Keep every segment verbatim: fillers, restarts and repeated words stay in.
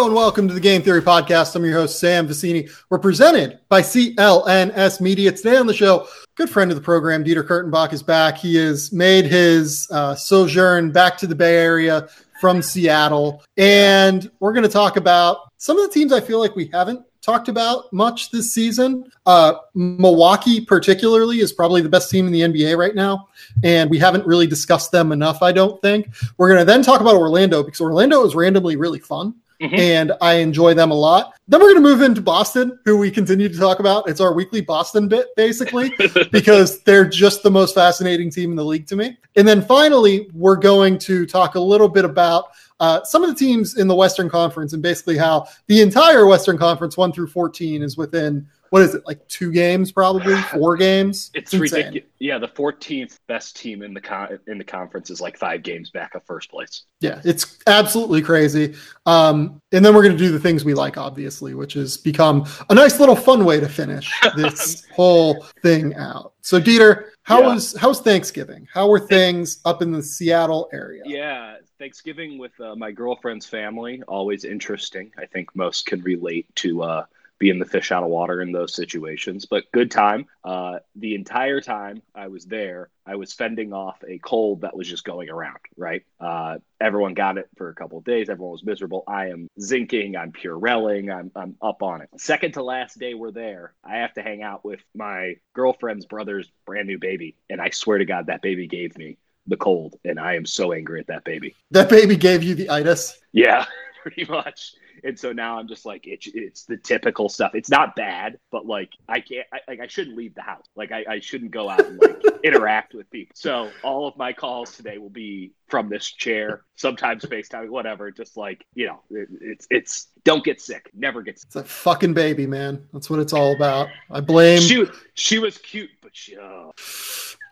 Hello and welcome to the Game Theory Podcast. I'm your host, Sam Vicini. We're presented by C L N S Media. Today on the show, good friend of the program, Dieter Kurtenbach, is back. He has made his uh, sojourn back to the Bay Area from Seattle. And we're going to talk about some of the teams I feel like we haven't talked about much this season. Uh, Milwaukee particularly is probably the best team in the N B A right now, and we haven't really discussed them enough, I don't think. We're going to then talk about Orlando, because Orlando is randomly really fun, mm-hmm. and I enjoy them a lot. Then we're going to move into Boston, who we continue to talk about. It's our weekly Boston bit, basically, because they're just the most fascinating team in the league to me. And then finally, we're going to talk a little bit about Uh, some of the teams in the Western Conference, and basically how the entire Western Conference one through fourteen is within, what is it, like two games probably, four games? It's, it's ridiculous. Yeah, the fourteenth best team in the con- in the conference is like five games back of first place. Yeah, it's absolutely crazy. Um, and then we're going to do the things we like, obviously, which has become a nice little fun way to finish this whole thing out. So, Dieter, how yeah. was how's Thanksgiving? How were things up in the Seattle area? Yeah. Thanksgiving with uh, my girlfriend's family, always interesting. I think most can relate to uh, being the fish out of water in those situations, but good time. Uh, the entire time I was there, I was fending off a cold that was just going around, right? Uh, everyone got it for a couple of days. Everyone was miserable. I am zinking. I'm Purelling. I'm I'm up on it. Second to last day we're there, I have to hang out with my girlfriend's brother's brand new baby. And I swear to God, that baby gave me the cold, and I am so angry at that baby. That baby gave you the itis? Yeah, pretty much. And so now I'm just like, it, it's the typical stuff. It's not bad, but like, I can't, I, like, I shouldn't leave the house. Like, I, I shouldn't go out and like interact with people. So all of my calls today will be from this chair, sometimes FaceTime, whatever. Just like, you know, it, it's, it's, don't get sick. Never get sick. It's a fucking baby, man. That's what it's all about. I blame. She, she was cute, but she, oh.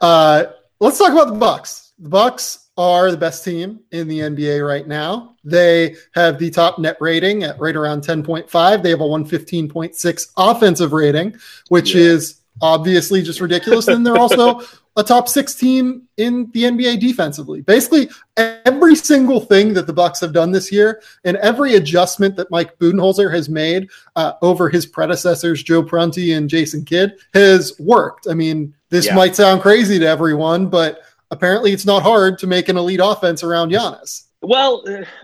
uh, Let's talk about the Bucks. The Bucks are the best team in the N B A right now. They have the top net rating at right around ten point five. They have a one fifteen point six offensive rating, which yeah. is obviously just ridiculous. And they're also a top six team in the N B A defensively. Basically, every single thing that the Bucks have done this year and every adjustment that Mike Budenholzer has made uh, over his predecessors, Joe Prunty and Jason Kidd, has worked. I mean, This yeah. might sound crazy to everyone, but apparently it's not hard to make an elite offense around Giannis. Well,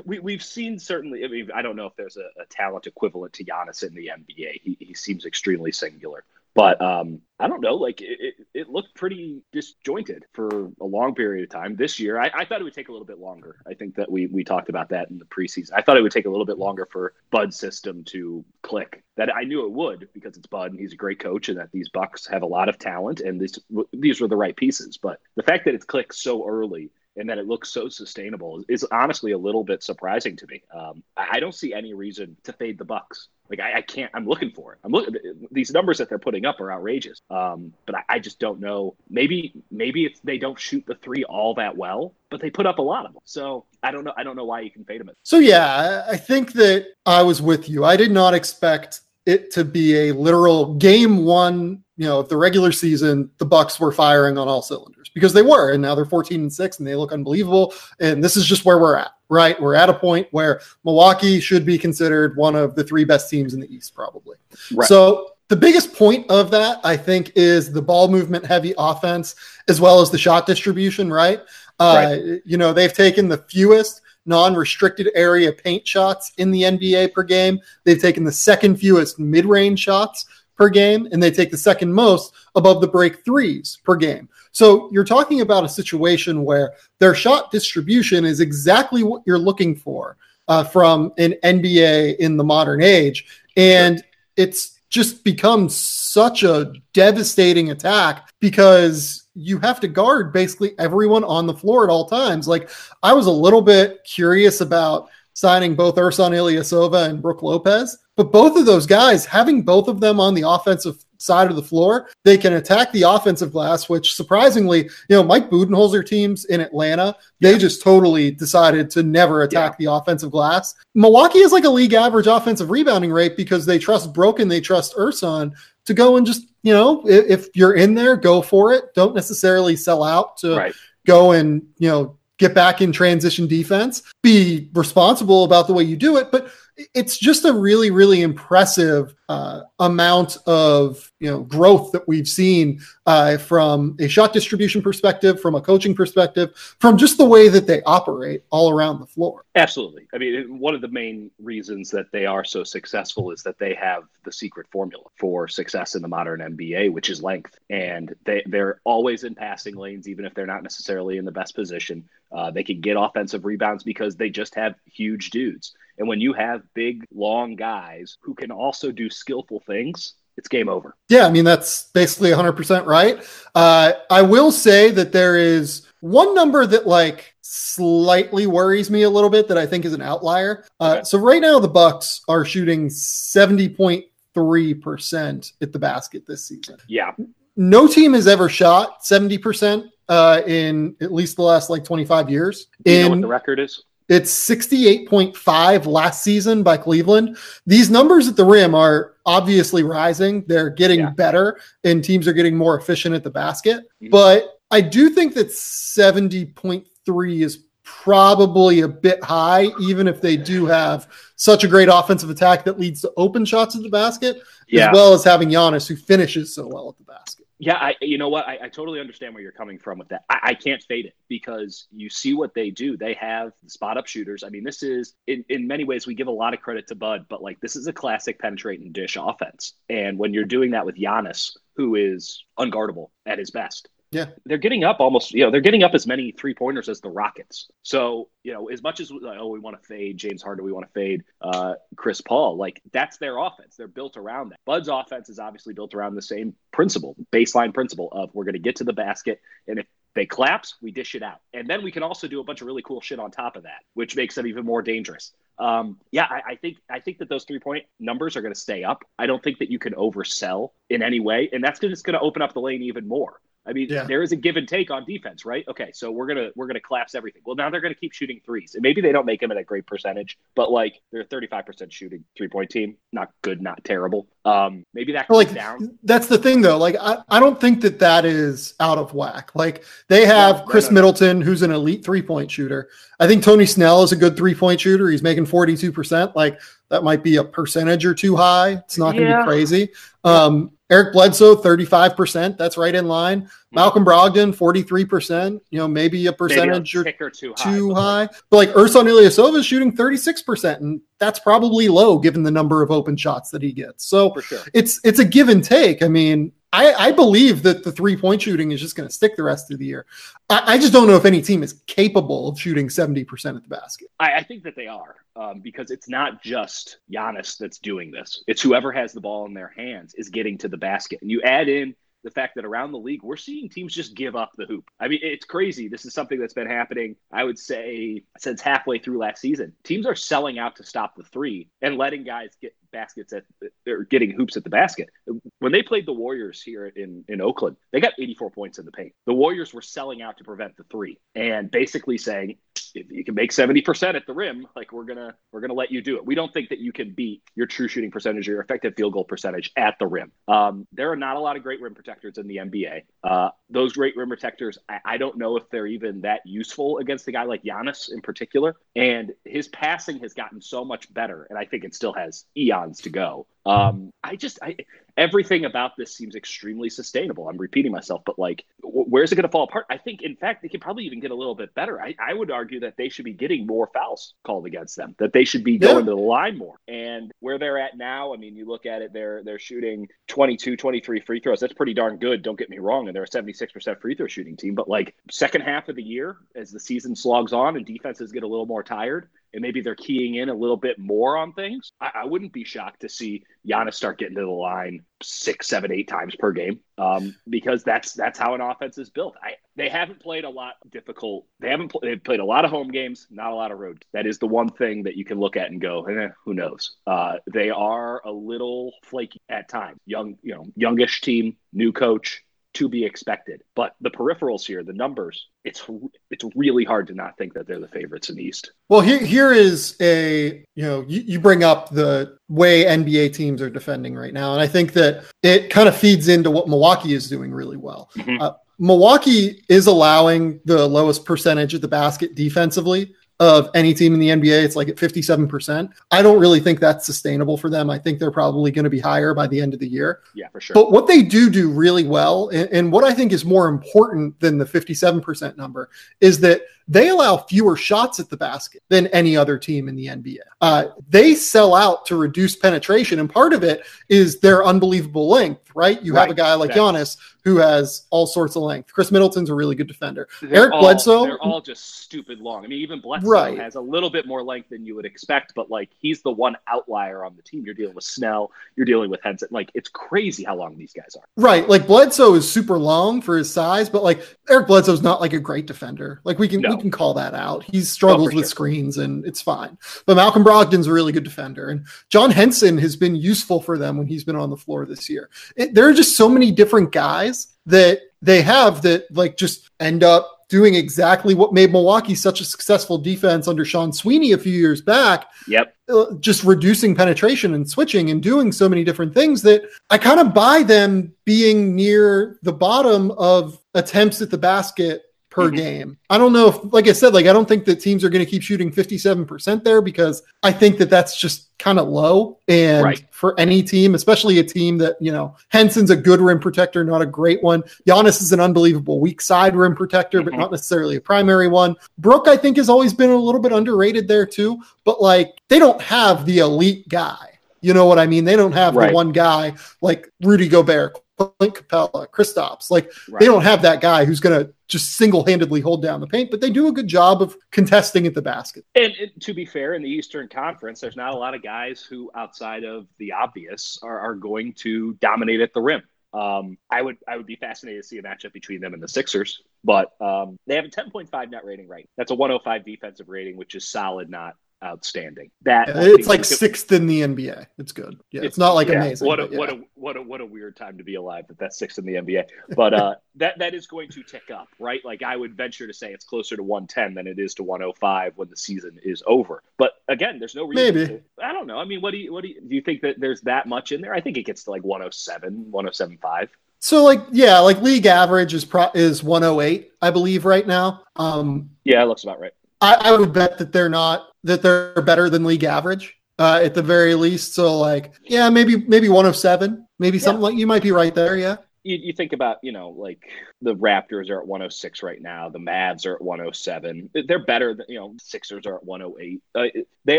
we, we've seen certainly, I mean, I don't know if there's a, a talent equivalent to Giannis in the N B A. He, he seems extremely singular. But um, I don't know, like it, it, it looked pretty disjointed for a long period of time this year. I, I thought it would take a little bit longer. I think that we we talked about that in the preseason. I thought it would take a little bit longer for Bud's system to click. That I knew it would, because it's Bud and he's a great coach, and that these Bucks have a lot of talent, and these these were the right pieces. But the fact that it's clicked so early and that it looks so sustainable is honestly a little bit surprising to me. Um, I don't see any reason to fade the Bucks. Like I, I can't. I'm looking for it. I'm looking. These numbers that they're putting up are outrageous. Um, but I, I just don't know. Maybe, maybe it's they don't shoot the three all that well, but they put up a lot of them. So I don't know. I don't know why you can fade them. So yeah, I think that I was with you. I did not expect it to be a literal game one. You know, of the regular season, the Bucks were firing on all cylinders, because they were, and now they're fourteen and six, and they look unbelievable. And this is just where we're at, right? We're at a point where Milwaukee should be considered one of the three best teams in the East, probably. Right. So the biggest point of that, I think, is the ball movement heavy offense, as well as the shot distribution, right? Uh, right. You know, they've taken the fewest non-restricted area paint shots in the N B A per game. They've taken the second fewest mid-range shots per game, and they take the second most above the break threes per game. So you're talking about a situation where their shot distribution is exactly what you're looking for uh, from an N B A in the modern age. And sure. it's just become such a devastating attack, because you have to guard basically everyone on the floor at all times. Like, I was a little bit curious about signing both Ersan Ilyasova and Brooke Lopez. But both of those guys, having both of them on the offensive side of the floor, they can attack the offensive glass, which surprisingly, you know, Mike Budenholzer teams in Atlanta, they yeah. just totally decided to never attack yeah. the offensive glass. Milwaukee is like a league average offensive rebounding rate, because they trust Brooke and they trust Ersan to go and just, you know, if, if you're in there, go for it. Don't necessarily sell out to right. go and, you know, get back in transition defense, be responsible about the way you do it. But it's just a really, really impressive uh, amount of you know growth that we've seen uh, from a shot distribution perspective, from a coaching perspective, from just the way that they operate all around the floor. Absolutely. I mean, one of the main reasons that they are so successful is that they have the secret formula for success in the modern N B A, which is length. And they, they're always in passing lanes, even if they're not necessarily in the best position. Uh, they can get offensive rebounds because they just have huge dudes. And when you have big, long guys who can also do skillful things, it's game over. Yeah, I mean, that's basically one hundred percent right. Uh, I will say that there is one number that, like, slightly worries me a little bit that I think is an outlier. Uh, okay. So right now the Bucks are shooting seventy point three percent at the basket this season. Yeah. No team has ever shot seventy percent uh, in at least the last, like, twenty-five years. Do you in, know what the record is? It's sixty-eight point five last season by Cleveland. These numbers at the rim are obviously rising. They're getting yeah. better, and teams are getting more efficient at the basket. Mm-hmm. But I do think that seventy point three is probably a bit high, even if they do have such a great offensive attack that leads to open shots at the basket, yeah. as well as having Giannis, who finishes so well at the basket. Yeah, I, you know what? I, I totally understand where you're coming from with that. I, I can't fade it because you see what they do. They have spot-up shooters. I mean, this is, in, in many ways, we give a lot of credit to Bud, but, like, this is a classic penetrate and dish offense. And when you're doing that with Giannis, who is unguardable at his best, yeah, they're getting up almost, you know, they're getting up as many three-pointers as the Rockets. So, you know, as much as, like, oh, we want to fade James Harden, we want to fade uh, Chris Paul, like, that's their offense. They're built around that. Bud's offense is obviously built around the same principle, baseline principle of we're going to get to the basket, and if they collapse, we dish it out. And then we can also do a bunch of really cool shit on top of that, which makes them even more dangerous. Um, yeah, I, I think I think that those three-point numbers are going to stay up. I don't think that you can oversell in any way, and that's just going to open up the lane even more. I mean, yeah. there is a give and take on defense, right? Okay, so we're gonna we're gonna collapse everything. Well, now they're gonna keep shooting threes, and maybe they don't make them at a great percentage, but like they're a thirty-five percent shooting three-point team, not good, not terrible. Um, maybe that comes like, down. That's the thing, though. Like, I, I don't think that that is out of whack. Like, they have no, Chris no, no, Middleton, no. who's an elite three-point shooter. I think Tony Snell is a good three-point shooter. He's making forty-two percent. Like, that might be a percentage or two high. It's not gonna yeah. be crazy. Um, Eric Bledsoe, thirty-five percent. That's right in line. Malcolm Brogdon, forty-three percent. You know, maybe a percentage maybe a or too high. Too but, high. but like Ersan Ilyasova is shooting thirty-six percent, and that's probably low given the number of open shots that he gets. So for sure. it's it's a give and take. I mean, I, I believe that the three-point shooting is just going to stick the rest of the year. I, I just don't know if any team is capable of shooting seventy percent at the basket. I, I think that they are. Um, because it's not just Giannis that's doing this. It's whoever has the ball in their hands is getting to the basket. And you add in the fact that around the league, we're seeing teams just give up the hoop. I mean, it's crazy. This is something that's been happening, I would say, since halfway through last season. Teams are selling out to stop the three and letting guys get baskets at or getting hoops at the basket. When they played the Warriors here in, in Oakland, they got eighty-four points in the paint. The Warriors were selling out to prevent the three and basically saying, if you can make seventy percent at the rim, like we're going to we're gonna let you do it. We don't think that you can beat your true shooting percentage or your effective field goal percentage at the rim. Um, there are not a lot of great rim protectors in the N B A. Uh, those great rim protectors, I, I don't know if they're even that useful against a guy like Giannis in particular. And his passing has gotten so much better, and I think it still has eons to go. Um, I just, I, everything about this seems extremely sustainable. I'm repeating myself, but like, w- where's it going to fall apart? I think, in fact, they could probably even get a little bit better. I, I would argue that they should be getting more fouls called against them, that they should be yeah. going to the line more. And where they're at now, I mean, you look at it, they're, they're shooting twenty-two, twenty-three free throws. That's pretty darn good. Don't get me wrong. And they're a seventy-six percent free throw shooting team, but like second half of the year, as the season slogs on and defenses get a little more tired, and maybe they're keying in a little bit more on things, I, I wouldn't be shocked to see Giannis start getting to the line six, seven, eight times per game um, because that's that's how an offense is built. I, they haven't played a lot difficult. They haven't pl- they've played a lot of home games, not a lot of road. That is the one thing that you can look at and go, eh, who knows? Uh, they are a little flaky at times. Young, you know, youngish team, new coach, to be expected. But the peripherals here, the numbers, it's it's really hard to not think that they're the favorites in the East. Well, here here is a, you know, you, you bring up the way N B A teams are defending right now. And I think that it kind of feeds into what Milwaukee is doing really well. Mm-hmm. Uh, Milwaukee is allowing the lowest percentage at the basket defensively of any team in the N B A. It's like at fifty-seven percent. I don't really think that's sustainable for them. I think they're probably going to be higher by the end of the year. Yeah, for sure. But what they do do really well, and, and what I think is more important than the fifty-seven percent number, is that they allow fewer shots at the basket than any other team in the N B A. Uh, they sell out to reduce penetration, and part of it is their unbelievable length, right? You right. have a guy like exactly. Giannis who has all sorts of length. Chris Middleton's a really good defender. They're Eric all, Bledsoe. They're all just stupid long. I mean, even Bledsoe right. has a little bit more length than you would expect, but like he's the one outlier on the team. You're dealing with Snell. You're dealing with Henson. Like, it's crazy how long these guys are. Right. Like, Bledsoe is super long for his size, but like Eric Bledsoe's not like a great defender. Like, we can no. we can call that out. He struggles oh, with sure. screens, and it's fine. But Malcolm Brogdon's a really good defender, and John Henson has been useful for them when he's been on the floor this year. It, there are just so many different guys that they have that like just end up doing exactly what made Milwaukee such a successful defense under Sean Sweeney a few years back. Yep. Uh, just reducing penetration and switching and doing so many different things that I kind of buy them being near the bottom of attempts at the basket per mm-hmm. game. I don't know if, like I said, like I don't think that teams are going to keep shooting fifty-seven percent there, because I think that that's just kind of low. And right. for any team, especially a team that, you know, Henson's a good rim protector, not a great one. Giannis is an unbelievable weak side rim protector, mm-hmm. but not necessarily a primary one. Brooke, I think, has always been a little bit underrated there too, but like they don't have the elite guy. You know what I mean? They don't have right. the one guy like Rudy Gobert, Clint Capella, Kristaps. Like right. they don't have that guy who's going to just single-handedly hold down the paint, but they do a good job of contesting at the basket. And, and to be fair, in the Eastern Conference, there's not a lot of guys who, outside of the obvious, are, are going to dominate at the rim. Um, I would I would be fascinated to see a matchup between them and the Sixers, but um, they have a ten point five net rating right. That's a one oh five defensive rating, which is solid, not outstanding. That yeah, it's like sixth in the N B A. It's good. Yeah, it's, it's not like yeah, amazing. What a yeah. what a what a what a weird time to be alive that that's sixth in the N B A. But uh, that that is going to tick up, right? Like I would venture to say it's closer to one ten than it is to one oh five when the season is over. But again, there's no reason. Maybe. To, I don't know. I mean, what do you what do you, do you think that there's that much in there? I think it gets to like one oh seven, one oh seven point five. So like yeah, like league average is pro- is one oh eight, I believe, right now. Um, yeah, it looks about right. I, I would bet that they're not. that they're better than league average uh, at the very least. So like, yeah, maybe, maybe one oh seven, maybe yeah. something like you might be right there. Yeah. You, you think about, you know, like the Raptors are at one oh six right now. The Mavs are at one oh seven. They're better than, you know, Sixers are at one oh eight. Uh, they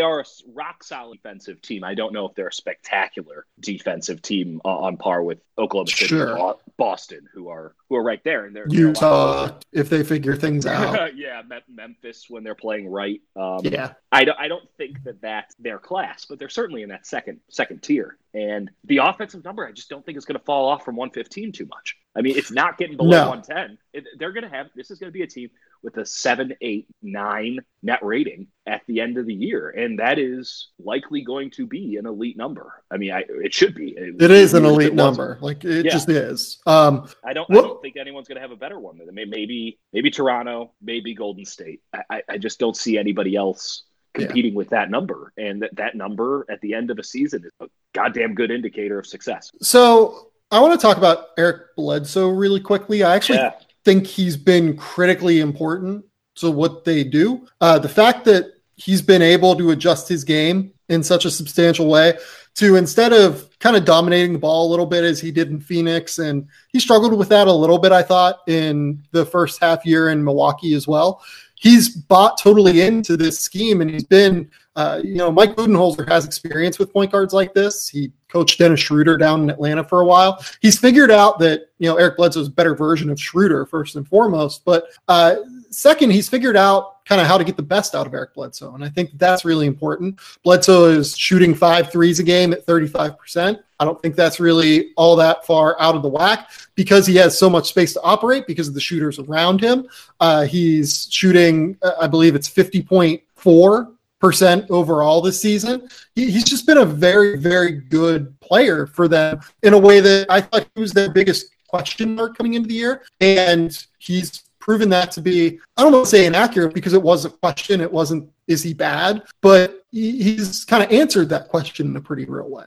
are a rock solid defensive team. I don't know if they're a spectacular defensive team uh, on par with Oklahoma City sure. or Boston, who are, who are right there. And they're Utah, they're if they figure things out. yeah. Me- Memphis when they're playing right. Um, yeah. I don't, I don't think that that's their class, but they're certainly in that second, second tier. And the offensive number, I just don't think it's going to fall off from one fifteen too much. I mean, it's not getting below no. one ten. It, they're going to have – this is going to be a team with a seven, eight, nine net rating at the end of the year, and that is likely going to be an elite number. I mean, I, it should be. It, it is an elite number. Like, it yeah. just is. Um, I don't well, I don't think anyone's going to have a better one than them. Maybe, maybe Toronto, maybe Golden State. I, I, I just don't see anybody else competing yeah. with that number, and that, that number at the end of a season is a goddamn good indicator of success. So I want to talk about Eric Bledsoe really quickly. I actually yeah. think he's been critically important to what they do. Uh, the fact that he's been able to adjust his game in such a substantial way to, instead of kind of dominating the ball a little bit as he did in Phoenix, and he struggled with that a little bit, I thought, in the first half year in Milwaukee as well. He's bought totally into this scheme, and he's been, uh, you know, Mike Budenholzer has experience with point guards like this. He coached Dennis Schroeder down in Atlanta for a while. He's figured out that, you know, Eric Bledsoe's a better version of Schroeder, first and foremost. But uh, second, he's figured out kind of how to get the best out of Eric Bledsoe, and I think that's really important. Bledsoe is shooting five threes a game at thirty-five percent. I don't think that's really all that far out of the whack because he has so much space to operate because of the shooters around him. Uh, he's shooting, uh, I believe it's fifty point four percent overall this season. He, he's just been a very, very good player for them in a way that I thought he was their biggest question mark coming into the year. And he's proven that to be, I don't want to say inaccurate because it was a question. It wasn't, is he bad? But he, he's kind of answered that question in a pretty real way.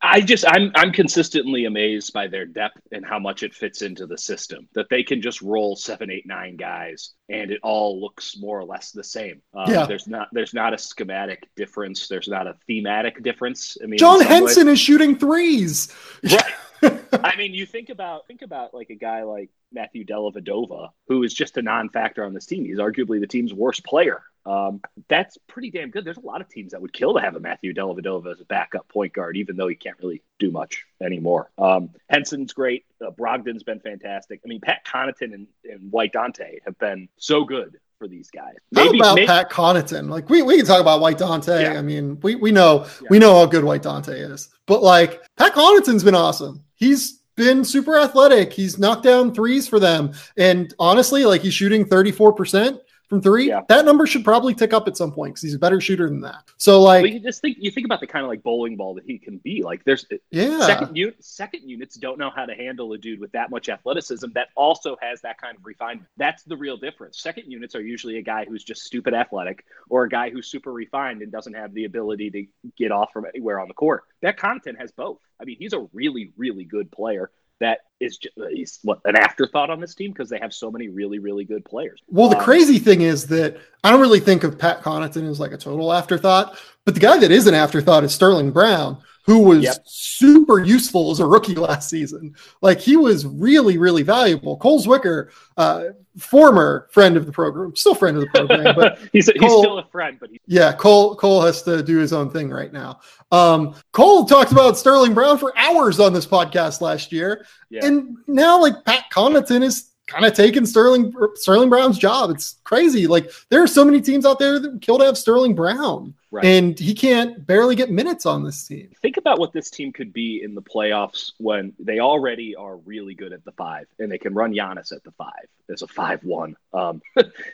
I just I'm I'm consistently amazed by their depth and how much it fits into the system, that they can just roll seven, eight, nine guys and it all looks more or less the same. Um, yeah. There's not there's not a schematic difference. There's not a thematic difference. I mean, John Henson ways, is shooting threes. Right. I mean, you think about think about like a guy like Matthew Dellavedova, who is just a non-factor on this team. He's arguably the team's worst player. Um, that's pretty damn good. There's a lot of teams that would kill to have a Matthew Dellavedova as a backup point guard, even though he can't really do much anymore. Um, Henson's great. Uh, Brogdon's been fantastic. I mean, Pat Connaughton and, and Wight-Dante have been so good for these guys. Maybe, how about maybe, Pat Connaughton? Like we, we can talk about Wight-Dante. Yeah. I mean, we, we know, yeah. we know how good Wight-Dante is, but like Pat Connaughton's been awesome. He's been super athletic. He's knocked down threes for them. And honestly, like he's shooting thirty-four percent. From three, yeah. That number should probably tick up at some point because he's a better shooter than that. So, like, well, you just think you think about the kind of like bowling ball that he can be. Like, there's yeah, second unit, second units don't know how to handle a dude with that much athleticism that also has that kind of refinement. That's the real difference. Second units are usually a guy who's just stupid athletic or a guy who's super refined and doesn't have the ability to get off from anywhere on the court. That content has both. I mean, he's a really, really good player. That is just, he's what, an afterthought on this team because they have so many really, really good players. Well, the um, crazy thing is that I don't really think of Pat Connaughton as like a total afterthought, but the guy that is an afterthought is Sterling Brown, who was yep. super useful as a rookie last season. Like he was really, really valuable. Cole Zwicker, uh, former friend of the program, still friend of the program, but he's, a, Cole, he's still a friend. But he- yeah, Cole Cole has to do his own thing right now. Um, Cole talked about Sterling Brown for hours on this podcast last year, yeah. and now like Pat Connaughton is kind of taking Sterling Sterling Brown's job. It's crazy. Like there are so many teams out there that kill to have Sterling Brown. Right. And he can't barely get minutes on this team. Think about what this team could be in the playoffs when they already are really good at the five and they can run Giannis at the five. There's a five one. Um,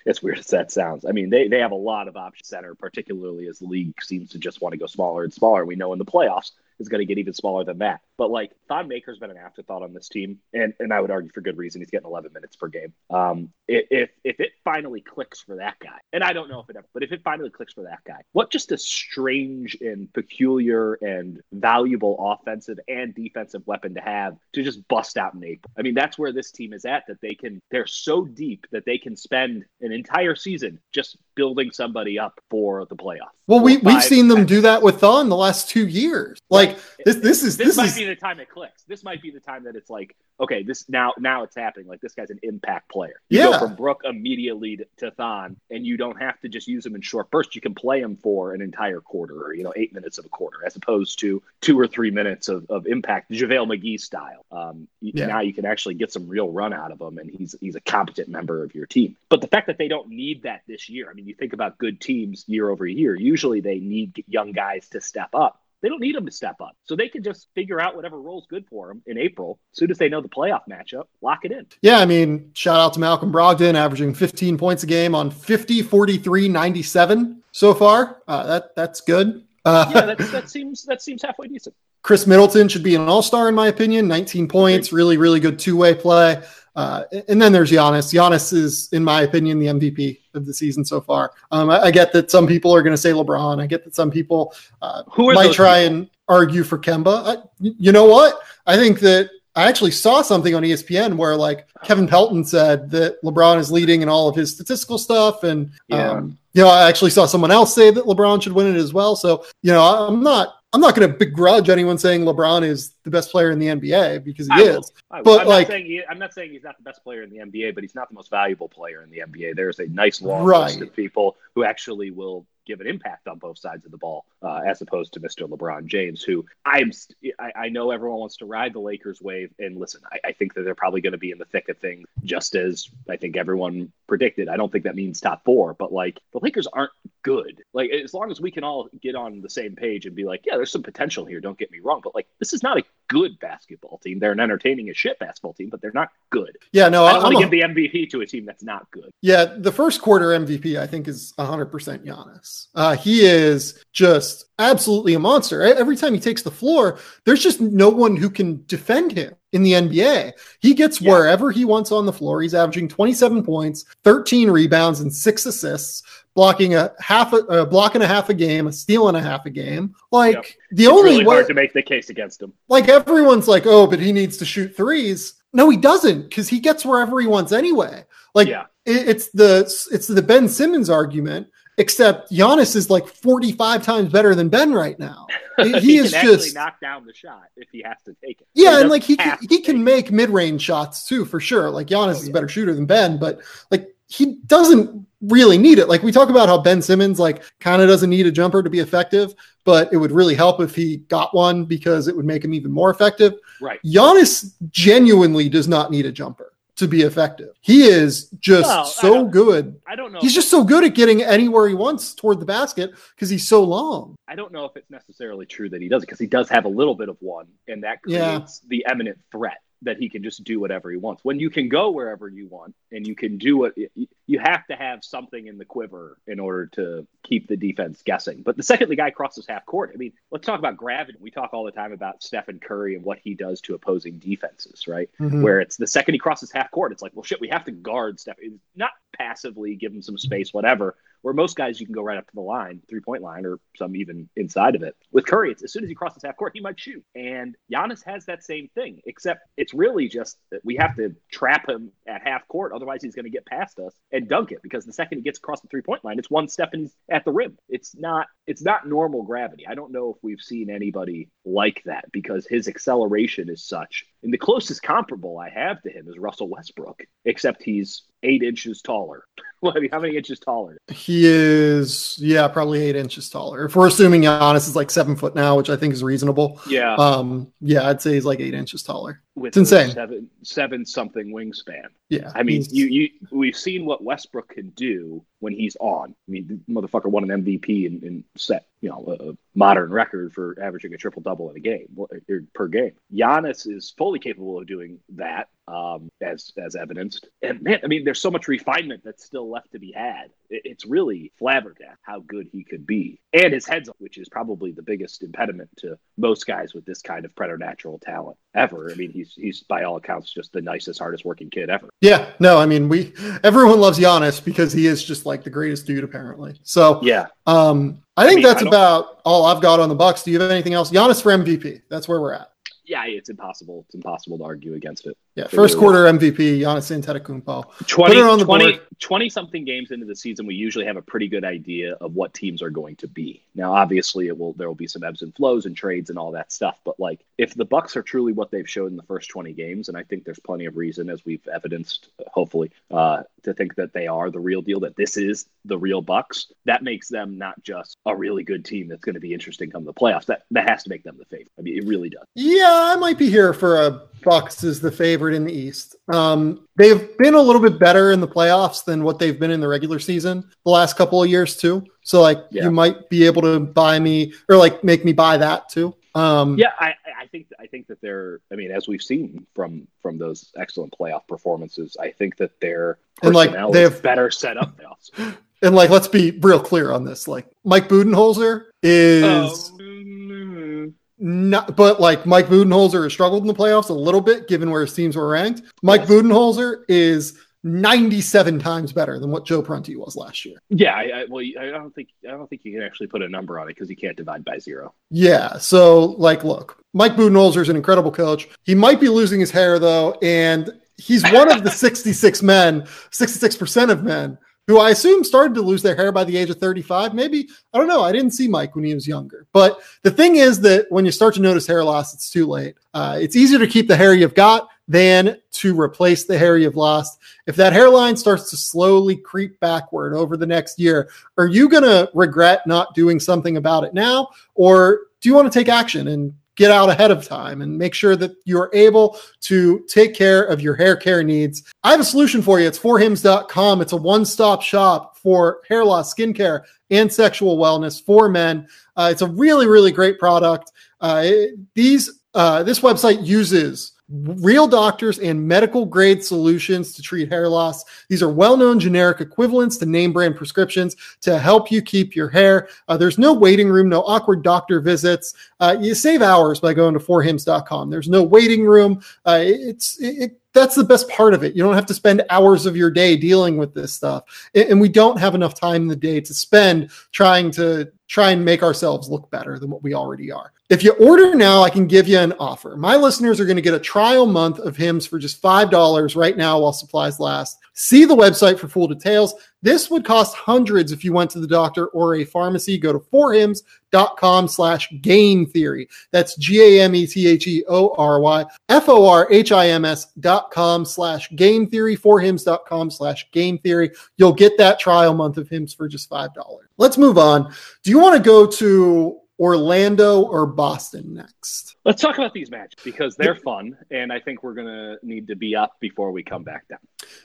as weird as that sounds. I mean, they, they have a lot of options center, particularly as the league seems to just want to go smaller and smaller. We know in the playoffs it's going to get even smaller than that. But like Thon Maker's been an afterthought on this team. And, and I would argue for good reason. He's getting eleven minutes per game. Um, if, if it finally clicks for that guy, and I don't know if it ever, but if it finally clicks for that guy, what just a strange and peculiar and valuable offensive and defensive weapon to have to just bust out in April. I mean, that's where this team is at, that they can, they're so deep that they can spend an entire season just building somebody up for the playoffs. Well, we, we've seen them do that with Thon the last two years. Like this, this is, this, this might is... be the time it clicks. This might be the time that it's like, okay, this now, now it's happening. Like this guy's an impact player. You yeah. go from Brook immediately to Thon and you don't have to just use him in short bursts. You can play him for an entire quarter or, you know, eight minutes of a quarter, as opposed to two or three minutes of, of impact JaVale McGee style. Um, yeah. Now you can actually get some real run out of him and he's, he's a competent member of your team. But the fact that they don't need that this year, I mean, you think about good teams year over year, usually they need young guys to step up. They don't need them to step up. So they can just figure out whatever role's good for them in April. As soon as they know the playoff matchup, lock it in. Yeah, I mean, shout out to Malcolm Brogdon, averaging fifteen points a game on fifty, forty-three, ninety-seven so far. Uh, that that's good. Uh, yeah, that's, that seems that seems halfway decent. Chris Middleton should be an all-star, in my opinion. nineteen points, really, really good two-way play. Uh, and then there's Giannis. Giannis is, in my opinion, the M V P of the season so far. Um, I, I get that some people are going to say LeBron. I get that some people uh, Who might try people? and argue for Kemba. I, you know what? I think that I actually saw something on E S P N where like Kevin Pelton said that LeBron is leading in all of his statistical stuff. And, yeah. um, you know, I actually saw someone else say that LeBron should win it as well. So, you know, I, I'm not. I'm not going to begrudge anyone saying LeBron is the best player in the N B A because he I is. Will. Will. But I'm, like, not saying he, I'm not saying he's not the best player in the N B A, but he's not the most valuable player in the N B A. There's a nice long right. list of people who actually will give an impact on both sides of the ball, uh, as opposed to Mister LeBron James, who I'm st- I, I know everyone wants to ride the Lakers wave. And listen, I, I think that they're probably going to be in the thick of things, just as I think everyone predicted. I don't think that means top four, but like the Lakers aren't good. Like as long as we can all get on the same page and be like, yeah, there's some potential here. Don't get me wrong. But like, this is not a good basketball team. They're an entertaining as shit basketball team, but they're not good. Yeah, no, I don't want to give the M V P to a team that's not good. Yeah, the first quarter M V P, I think, is one hundred percent Giannis. Uh, he is just absolutely a monster. Every time he takes the floor, there's just no one who can defend him in the N B A. He gets yeah. wherever he wants on the floor. He's averaging twenty-seven points, thirteen rebounds, and six assists. Blocking a half, a, a block and a half a game, a steal and a half a game. Like yep. the it's only really way hard to make the case against him. Like everyone's like, oh, but he needs to shoot threes. No, he doesn't, because he gets wherever he wants anyway. Like yeah. it, it's the it's the Ben Simmons argument, except Giannis is like forty-five times better than Ben right now. He, he is can just knock down the shot if he has to take it. Yeah, and like he can, he can make mid range shots too for sure. Like Giannis oh, yeah. is a better shooter than Ben, but like he doesn't really need it. Like we talk about how Ben Simmons like kind of doesn't need a jumper to be effective, but it would really help if he got one because it would make him even more effective. Right. Giannis genuinely does not need a jumper to be effective. He is just well, so I good. I don't know. He's just so good at getting anywhere he wants toward the basket because he's so long. I don't know if it's necessarily true that he does it because he does have a little bit of one, and that creates yeah. the eminent threat that he can just do whatever he wants. When you can go wherever you want and you can do what you have to have something in the quiver in order to keep the defense guessing. But the second the guy crosses half court, I mean, let's talk about gravity. We talk all the time about Stephen Curry and what he does to opposing defenses, right? Mm-hmm. Where it's the second he crosses half court, it's like, well, shit, we have to guard Stephen, not passively give him some space, whatever. Where most guys, you can go right up to the line, three-point line, or some even inside of it. With Curry, it's as soon as he crosses half court, he might shoot. And Giannis has that same thing, except it's really just that we have to trap him at half court. Otherwise, he's going to get past us and dunk it, because the second he gets across the three-point line, it's one step and he's at the rim. It's not it's not normal gravity. I don't know if we've seen anybody like that, because his acceleration is such. And the closest comparable I have to him is Russell Westbrook, except he's eight inches taller. Well, I mean, how many inches taller? He is, yeah, probably eight inches taller. If we're assuming Giannis is like seven foot now, which I think is reasonable. Yeah. Um, yeah, I'd say he's like eight inches taller. With it's insane. Seven, seven something wingspan. Yeah. I mean, you, you, we've seen what Westbrook can do when he's on. I mean, the motherfucker won an M V P and, and set, you know, a, a modern record for averaging a triple double in a game per game. Giannis is fully capable of doing that, um, as as evidenced. And man, I mean, there's so much refinement that's still left to be had. It, it's really flabbergasted how good he could be, and his head's on, which is probably the biggest impediment to most guys with this kind of preternatural talent ever. I mean, he's he's by all accounts just the nicest, hardest working kid ever. Yeah, no, I mean, we everyone loves Giannis because he is just like the greatest dude apparently. So yeah, um, I think I mean, that's I about all I've got on the Bucks. Do you have anything else? Giannis for M V P. That's where we're at. Yeah, it's impossible. It's impossible to argue against it. Yeah, so first quarter M V P, Giannis Antetokounmpo. twenty, twenty, twenty-something games into the season, we usually have a pretty good idea of what teams are going to be. Now, obviously, it will there will be some ebbs and flows and trades and all that stuff. But, like, if the Bucks are truly what they've shown in the first twenty games, and I think there's plenty of reason, as we've evidenced, hopefully, uh, to think that they are the real deal, that this is the real Bucks, that makes them not just a really good team that's going to be interesting come the playoffs. That, that has to make them the favorite. I mean, it really does. Yeah. I might be here for a Bucks as the favorite in the East. Um, they've been a little bit better in the playoffs than what they've been in the regular season the last couple of years too. So like yeah. you might be able to buy me or like make me buy that too. Um, yeah, I, I think I think that they're. I mean, as we've seen from from those excellent playoff performances, I think that their personnel and like they have better set up playoffs. And like, let's be real clear on this. Like Mike Budenholzer is. Oh. Not, but like Mike Budenholzer has struggled in the playoffs a little bit, given where his teams were ranked. Mike yes. Budenholzer is ninety-seven times better than what Joe Prunty was last year. Yeah, I, I, well, I don't think I don't think you can actually put a number on it because you can't divide by zero. Yeah, so like, look, Mike Budenholzer is an incredible coach. He might be losing his hair though, and he's one of the sixty-six men, sixty-six percent of men who I assume started to lose their hair by the age of thirty-five. Maybe, I don't know. I didn't see Mike when he was younger. But the thing is that when you start to notice hair loss, it's too late. Uh, it's easier to keep the hair you've got than to replace the hair you've lost. If that hairline starts to slowly creep backward over the next year, are you going to regret not doing something about it now? Or do you want to take action and get out ahead of time and make sure that you're able to take care of your hair care needs? I have a solution for you. It's four hims dot com. It's a one-stop shop for hair loss, skincare, and sexual wellness for men. Uh, it's a really, really great product. Uh, it, these Uh, this website uses real doctors and medical grade solutions to treat hair loss. These are well-known generic equivalents to name brand prescriptions to help you keep your hair. Uh, there's no waiting room, no awkward doctor visits. Uh, you save hours by going to four hims dot com. There's no waiting room. Uh, it's it, it that's the best part of it. You don't have to spend hours of your day dealing with this stuff. And we don't have enough time in the day to spend trying to try and make ourselves look better than what we already are. If you order now, I can give you an offer. My listeners are going to get a trial month of Hims for just five dollars right now while supplies last. See the website for full details. This would cost hundreds if you went to the doctor or a pharmacy. Go to four hims dot com slash game theory. That's G A M E T H E O R Y. F O R H I M S dot com slash game theory. four hims dot com slash game theory. You'll get that trial month of Hims for just five dollars. Let's move on. Do you want to go to Orlando or Boston next? Let's talk about these matches because they're fun, and I think we're going to need to be up before we come back down.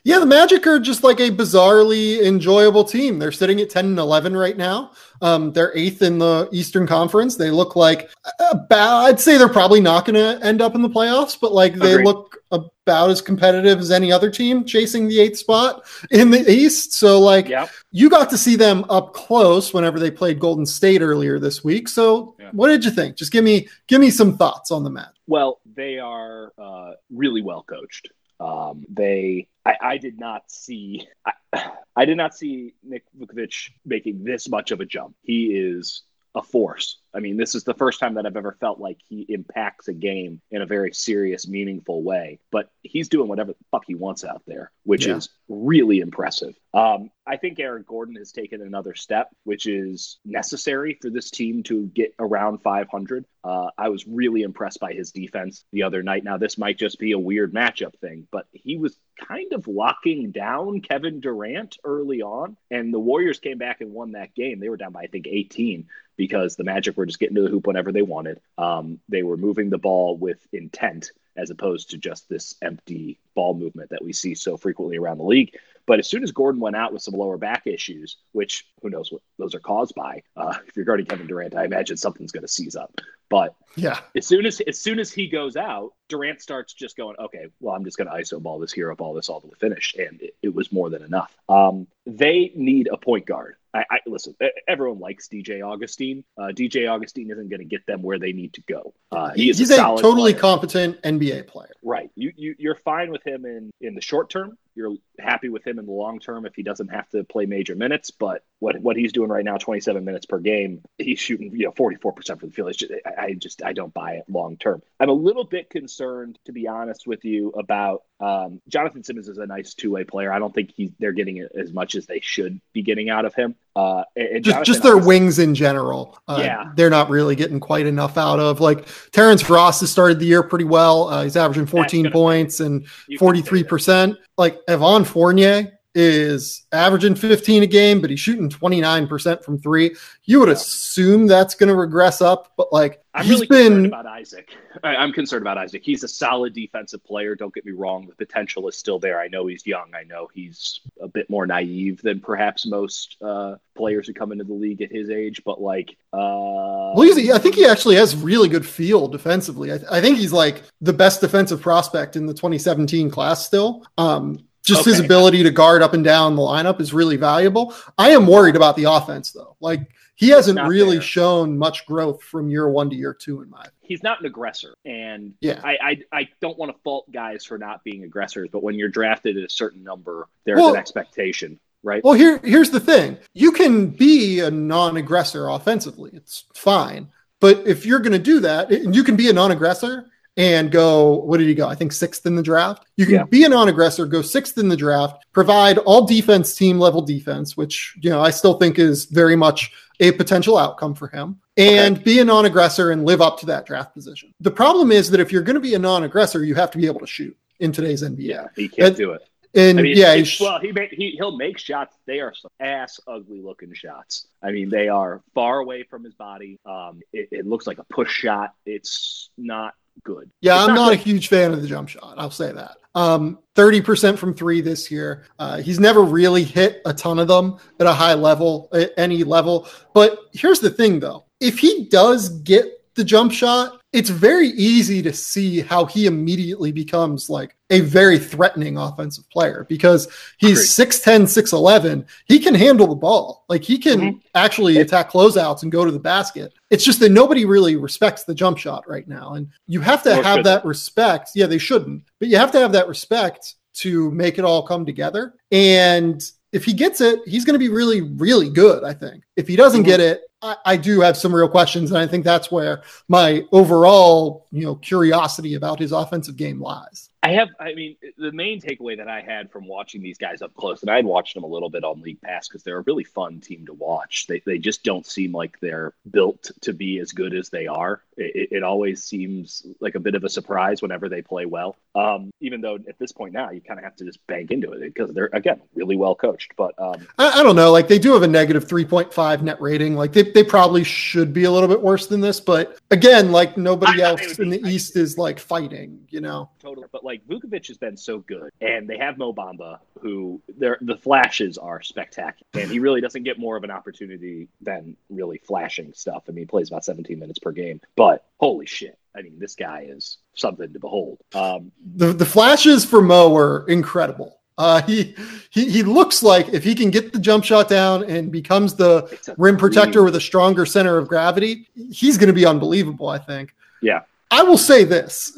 Yeah, the Magic are just like a bizarrely enjoyable team. They're sitting at ten and eleven right now. Um, they're eighth in the Eastern Conference. They look like about, I'd say they're probably not going to end up in the playoffs, but like they Agreed. look about as competitive as any other team chasing the eighth spot in the East. So like yep. you got to see them up close whenever they played Golden State earlier this week. So yeah. what did you think? Just give me, give me some thoughts on the match. Well, they are uh, really well coached. Um, they, I, I did not see, I, I did not see Nick Vucevic making this much of a jump. He is a force. I mean, this is the first time that I've ever felt like he impacts a game in a very serious, meaningful way, but he's doing whatever the fuck he wants out there, which yeah. is really impressive. Um, I think Aaron Gordon has taken another step, which is necessary for this team to get around five hundred. Uh, I was really impressed by his defense the other night. Now, this might just be a weird matchup thing, but he was kind of locking down Kevin Durant early on, and the Warriors came back and won that game. They were down by, I think, eighteen because the Magic were just getting to the hoop whenever they wanted. Um, they were moving the ball with intent as opposed to just this empty ball movement that we see so frequently around the league. But as soon as Gordon went out with some lower back issues, which who knows what those are caused by, uh, if you're guarding Kevin Durant, I imagine something's going to seize up. But yeah, as soon as as soon as he goes out, Durant starts just going, okay, well, I'm just going to iso ball this, hero ball this, all the way finished, and it, it was more than enough. Um, they need a point guard. I, I listen. Everyone likes D J Augustin. Uh, D J Augustin isn't going to get them where they need to go. Uh, he is He's a, solid a totally player. competent N B A player. Right. You you you're fine with him in, in the short term. You're happy with him in the long term if he doesn't have to play major minutes. But what what he's doing right now, twenty-seven minutes per game, he's shooting you know forty-four percent for the field. It's just, I, I just I don't buy it long term. I'm a little bit concerned, to be honest with you, about um, Jonathan Simmons is a nice two way player. I don't think he's they're getting as much as they should be getting out of him. Uh, and just, just their Isaac. wings in general. Uh, yeah. They're not really getting quite enough out of. Like Terrence Ross has started the year pretty well. Uh, he's averaging fourteen gonna, points and forty-three percent. Like Evan Fournier is averaging fifteen a game, but he's shooting twenty-nine percent from three. You would yeah. assume that's going to regress up, but like I'm he's really been... concerned about Isaac. I, I'm concerned about Isaac. He's a solid defensive player. Don't get me wrong. The potential is still there. I know he's young. I know he's a bit more naive than perhaps most uh, players who come into the league at his age. But like, uh, well, he's, I think he actually has really good feel defensively. I, I think he's like the best defensive prospect in the twenty seventeen class still. Um, Just okay. his ability to guard up and down the lineup is really valuable. I am worried about the offense, though. Like, he hasn't really there. shown much growth from year one to year two, in my opinion. He's not an aggressor, and yeah. I, I I don't want to fault guys for not being aggressors, but when you're drafted at a certain number, there's well, an expectation. Right. Well, here here's the thing. You can be a non-aggressor offensively. It's fine. But if you're going to do that, and you can be a non-aggressor and go, what did he go? I think sixth in the draft. You can yeah. be a non-aggressor, go sixth in the draft, provide all defense team level defense, which, you know, I still think is very much a potential outcome for him, and okay. be a non-aggressor and live up to that draft position. The problem is that if you're going to be a non-aggressor, you have to be able to shoot in today's N B A. Yeah, he can't that, do it. And I mean, yeah, he, well, he, may, he he'll make shots. They are some ass ugly looking shots. I mean, they are far away from his body. Um, it, it looks like a push shot. It's not good. Yeah, it's I'm not, not a huge fan of the jump shot. I'll say that. Um, thirty percent from three this year. Uh, he's never really hit a ton of them at a high level, at any level. But here's the thing, though. If he does get the jump shot, it's very easy to see how he immediately becomes like a very threatening offensive player because he's six ten, six eleven. He can handle the ball. Like he can mm-hmm. actually attack closeouts and go to the basket. It's just that nobody really respects the jump shot right now. And you have to More have good. that respect. Yeah, they shouldn't, but you have to have that respect to make it all come together. And if he gets it, he's going to be really, really good, I think. If he doesn't mm-hmm. get it, I, I do have some real questions, and I think that's where my overall, you know, curiosity about his offensive game lies. I have, I mean, the main takeaway that I had from watching these guys up close, and I had watched them a little bit on League Pass because they're a really fun team to watch. They they just don't seem like they're built to be as good as they are. It, it always seems like a bit of a surprise whenever they play well, um, even though at this point now you kind of have to just bank into it because they're, again, really well coached. But um, I, I don't know. Like, they do have a negative three point five net rating. Like, they, they probably should be a little bit worse than this. But, again, like, nobody I, else I, in the I, East I, is, like, fighting, you know? Totally. But, like, Vucevic has been so good, and they have Mo Bamba, who the flashes are spectacular, and he really doesn't get more of an opportunity than really flashing stuff. I mean, he plays about seventeen minutes per game, but holy shit. I mean, this guy is something to behold. Um, the, the flashes for Mo are incredible. Uh, he, he he looks like if he can get the jump shot down and becomes the rim protector with a stronger center of gravity, he's going to be unbelievable, I think. Yeah. I will say this.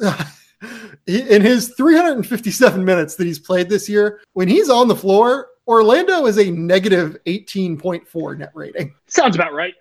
In his three hundred fifty-seven minutes that he's played this year, when he's on the floor, Orlando is a negative eighteen point four net rating. Sounds about right.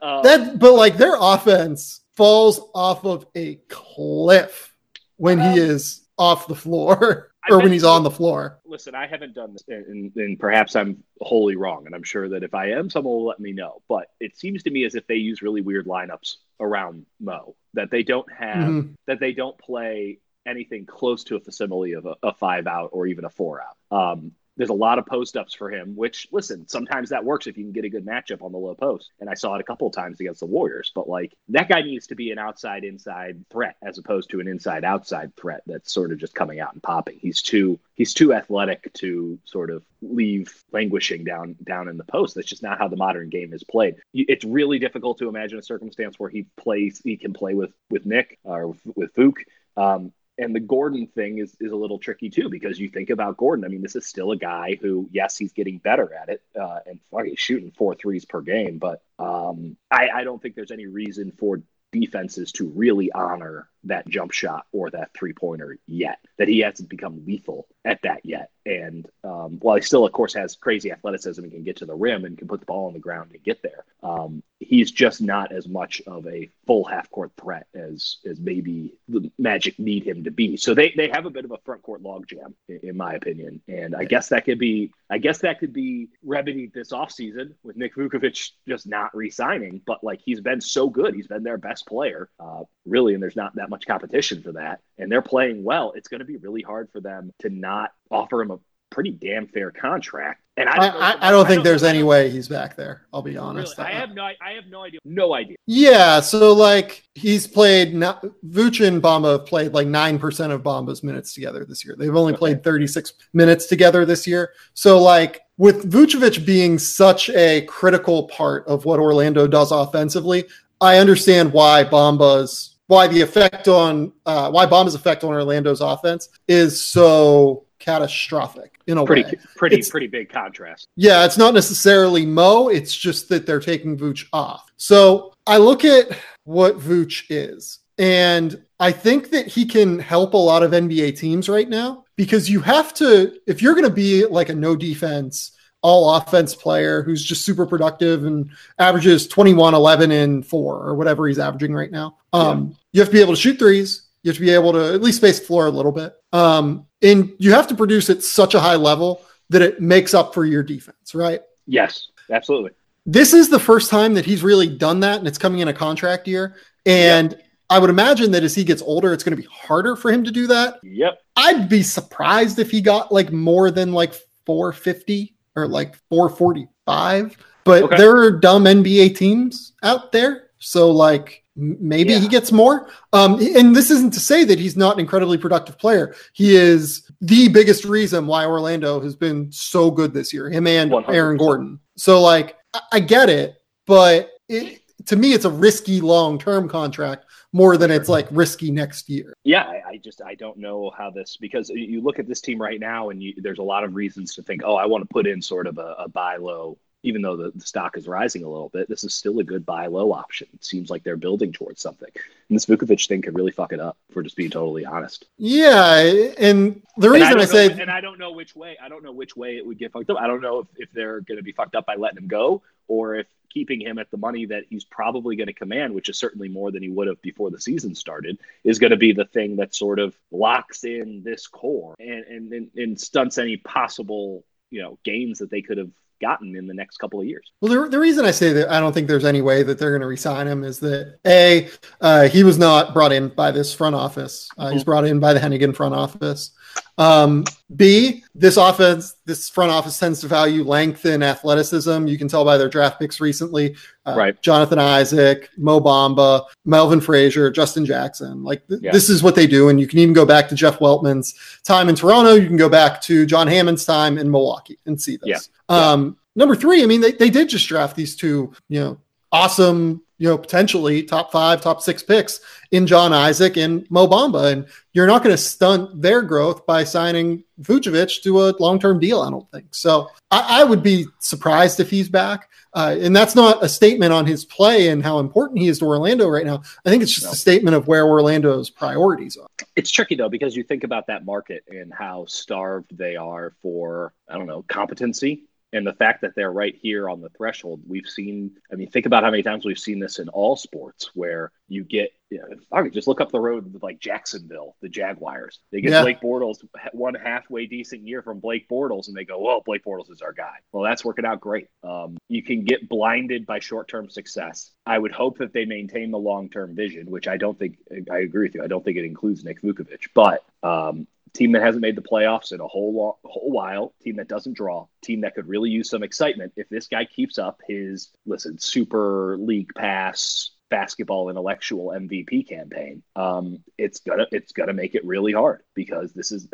Uh, that, but like their offense falls off of a cliff when um, he is off the floor. Or when he's on the floor. Listen, I haven't done this, and, and perhaps I'm wholly wrong, and I'm sure that if I am, someone will let me know. But it seems to me as if they use really weird lineups around Mo, that they don't have, mm-hmm. that they don't play anything close to a facsimile of a, a five out or even a four out. Um, There's a lot of post-ups for him, which, listen, sometimes that works if you can get a good matchup on the low post. And I saw it a couple of times against the Warriors. But, like, that guy needs to be an outside-inside threat as opposed to an inside-outside threat that's sort of just coming out and popping. He's too he's too athletic to sort of leave languishing down down in the post. That's just not how the modern game is played. It's really difficult to imagine a circumstance where he plays he can play with, with Nick or with Vuk. Um And the Gordon thing is, is a little tricky, too, because you think about Gordon. I mean, this is still a guy who, yes, he's getting better at it uh, and he's shooting four threes per game. But um, I, I don't think there's any reason for defenses to really honor that jump shot or that three-pointer yet, that he hasn't become lethal at that yet. And um, while he still, of course, has crazy athleticism and can get to the rim and can put the ball on the ground and get there, um, he's just not as much of a full half-court threat as as maybe the Magic need him to be. So they, they have a bit of a front-court logjam, in, in my opinion. And I guess that could be I guess that could be remedied this offseason with Nick Vucevic just not re-signing. But, like, he's been so good. He's been their best player, uh, really, and there's not that much competition for that, and they're playing well. It's going to be really hard for them to not offer him a pretty damn fair contract. And I don't, I, I, I don't I think don't there's any way he's back there. I'll be honest. Really? I have no, I have no idea. No idea. Yeah. So like he's played, not, Vuce and Bamba have played like nine percent of Bamba's minutes together this year. They've only okay. played thirty-six minutes together this year. So like with Vucevic being such a critical part of what Orlando does offensively, I understand why Bamba's why the effect on uh, why Bamba's effect on Orlando's offense is so catastrophic in a pretty, way. Pretty, it's, pretty big contrast. Yeah, it's not necessarily Mo. It's just that they're taking Vooch off. So I look at what Vooch is, and I think that he can help a lot of N B A teams right now because you have to, if you're going to be like a no defense, all offense player who's just super productive and averages twenty-one, eleven, and four or whatever he's averaging right now. Um, yeah. You have to be able to shoot threes. You have to be able to at least space the floor a little bit. Um, and you have to produce at such a high level that it makes up for your defense, right? Yes, absolutely. This is the first time that he's really done that, and it's coming in a contract year. And yeah. I would imagine that as he gets older, it's going to be harder for him to do that. Yep. I'd be surprised if he got like more than like four fifty or like four forty-five, but okay. there are dumb N B A teams out there. So like maybe yeah. he gets more. Um, and this isn't to say that he's not an incredibly productive player. He is the biggest reason why Orlando has been so good this year, him and one hundred percent Aaron Gordon. So like, I, I get it, but it, to me, it's a risky long-term contract more than it's like risky next year. Yeah, I, I just I don't know how this, because you look at this team right now and you, there's a lot of reasons to think, oh, I want to put in sort of a, a buy low. Even though the, the stock is rising a little bit, this is still a good buy low option. It seems like they're building towards something. And this Vucevic thing could really fuck it up, if we're just being totally honest. Yeah, and the reason and I, I say... Know, and I don't know which way. I don't know which way it would get fucked up. I don't know if, if they're going to be fucked up by letting him go, or if keeping him at the money that he's probably going to command, which is certainly more than he would have before the season started, is going to be the thing that sort of locks in this core and, and, and, and stunts any possible, you know, gains that they could have gotten in the next couple of years. Well, the, the reason I say that I don't think there's any way that they're going to re-sign him is that A, uh, he was not brought in by this front office. Uh, mm-hmm. He's brought in by the Hennigan front office. Um, B, this offense, this front office tends to value length and athleticism. You can tell by their draft picks recently. Uh, right. Jonathan Isaac, Mo Bamba, Melvin Frazier, Justin Jackson. Like th- yeah. This is what they do. And you can even go back to Jeff Weltman's time in Toronto. You can go back to John Hammond's time in Milwaukee and see this. Yeah. Um, number three, I mean, they, they did just draft these two, you know, awesome, you know, potentially top five, top six picks in John Isaac and Mo Bamba. And you're not going to stunt their growth by signing Vucevic to a long-term deal, I don't think. So I, I would be surprised if he's back. Uh, and that's not a statement on his play and how important he is to Orlando right now. I think it's just no. a statement of where Orlando's priorities are. It's tricky, though, because you think about that market and how starved they are for, I don't know, competency. And the fact that they're right here on the threshold, we've seen, I mean, think about how many times we've seen this in all sports where you get, you know, I mean, just look up the road with like Jacksonville, the Jaguars. They get yeah. Blake Bortles, one halfway decent year from Blake Bortles, and they go, well, Blake Bortles is our guy. Well, that's working out great. Um, you can get blinded by short-term success. I would hope that they maintain the long-term vision, which I don't think, I agree with you, I don't think it includes Nick Vucevic, but um team that hasn't made the playoffs in a whole long, whole while, team that doesn't draw, team that could really use some excitement. If this guy keeps up his, listen, Super League Pass basketball intellectual M V P campaign, um, it's gonna it's gonna make it really hard, because this is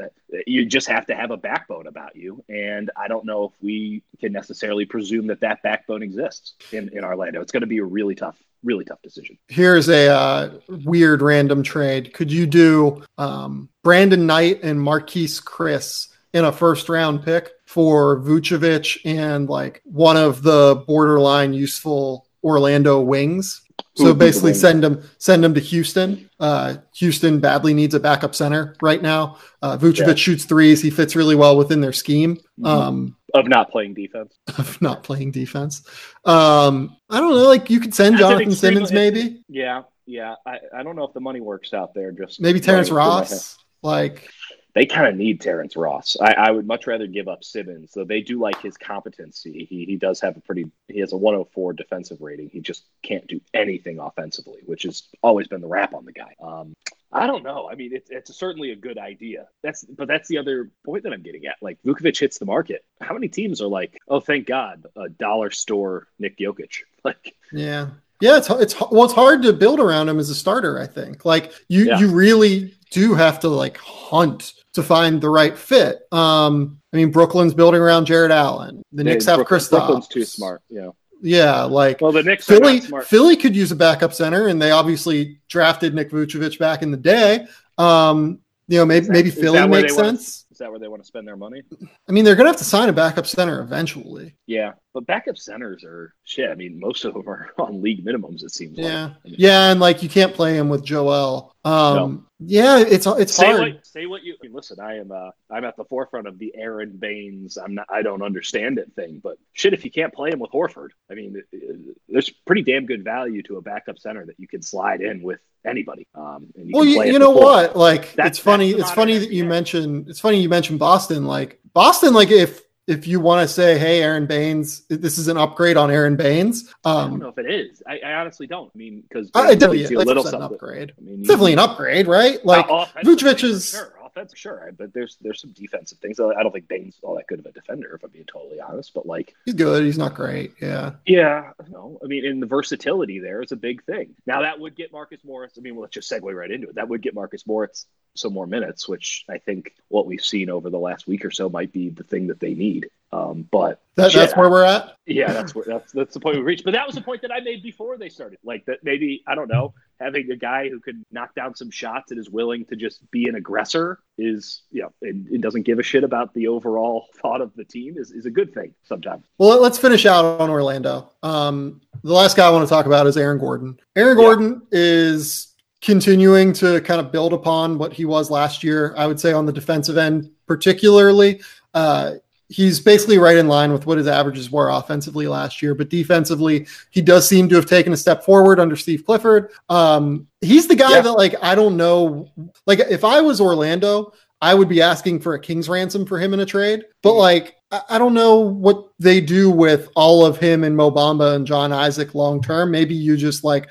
you just have to have a backbone about you, and I don't know if we can necessarily presume that that backbone exists in in Orlando. It's going to be a really tough. Really tough decision. Here's a uh, weird random trade. Could you do um, Brandon Knight and Marquise Chris in a first round pick for Vucevic and like one of the borderline useful Orlando wings? So basically send them, send them to Houston. Uh, Houston badly needs a backup center right now. Uh, Vucevic yeah. shoots threes. He fits really well within their scheme. Um, of not playing defense. Of not playing defense. Um, I don't know. Like you could send That's Jonathan Simmons maybe. Yeah. Yeah. I, I don't know if the money works out there. Just maybe Terrence Ross. Like they kind of need Terrence Ross. I, I would much rather give up Simmons, though they do like his competency. He he does have a pretty he has a one oh four defensive rating. He just can't do anything offensively, which has always been the rap on the guy. Um, I don't know. I mean, it's it's certainly a good idea. That's but that's the other point that I'm getting at. Like Vucevic hits the market. How many teams are like, oh, thank God, a dollar store Nick Jokic? Like, yeah, yeah. It's it's well, it's hard to build around him as a starter. I think like you yeah. you really do have to like hunt to find the right fit. Um, I mean, Brooklyn's building around Jared Allen. The yeah, Knicks have Brooklyn, Kristaps. Brooklyn's too smart, yeah. Yeah, like well, the Knicks Philly, are not smart. Philly could use a backup center, and they obviously drafted Nick Vucevic back in the day. Um, you know, maybe that, maybe Philly makes sense. To, is that where they want to spend their money? I mean, they're going to have to sign a backup center eventually. Yeah, but backup centers are shit. I mean, most of them are on league minimums, it seems yeah. like. I mean, yeah, and like you can't play him with Joel. Um, no. Yeah, it's it's say hard. What, say what you I mean, listen. I am uh, I'm at the forefront of the Aron Baynes. I'm not. I don't understand it thing. But shit, if you can't play him with Horford, I mean, it, it, there's pretty damn good value to a backup center that you can slide in with anybody. Um, and you well, can play you, you know before. What? Like that's, it's funny. It's funny that you mentioned. It's funny you mentioned Boston. Like Boston. Like if. If you want to say, hey, Aron Baynes, this is an upgrade on Aron Baynes. Um, I don't know if it is. I, I honestly don't. I mean, because I definitely see a little something. An upgrade. I mean, it's definitely an upgrade, right? Like Vucevic is sure, offense, sure. But there's there's some defensive things. I don't think Baynes is all that good of a defender, if I'm being totally honest. But like he's good. He's not great. Yeah. Yeah. No. I mean, and the versatility there is a big thing. Now that would get Marcus Morris. I mean, well, let's just segue right into it. That would get Marcus Morris some more minutes, which I think what we've seen over the last week or so might be the thing that they need. Um, but that, yeah, that's where we're at. Yeah, that's where that's that's the point we reached. But that was the point that I made before they started. Like that, maybe I don't know. Having a guy who could knock down some shots and is willing to just be an aggressor is, you know, and, and doesn't give a shit about the overall thought of the team is, is a good thing sometimes. Well, let's finish out on Orlando. Um, the last guy I want to talk about is Aaron Gordon. Aaron Gordon yeah. is continuing to kind of build upon what he was last year. I would say on the defensive end, particularly, uh, he's basically right in line with what his averages were offensively last year, but defensively, he does seem to have taken a step forward under Steve Clifford. Um, he's the guy yeah. that, like, I don't know, like, if I was Orlando, I would be asking for a king's ransom for him in a trade, but like, I, I don't know what they do with all of him and Mo Bamba and John Isaac long-term. Maybe you just like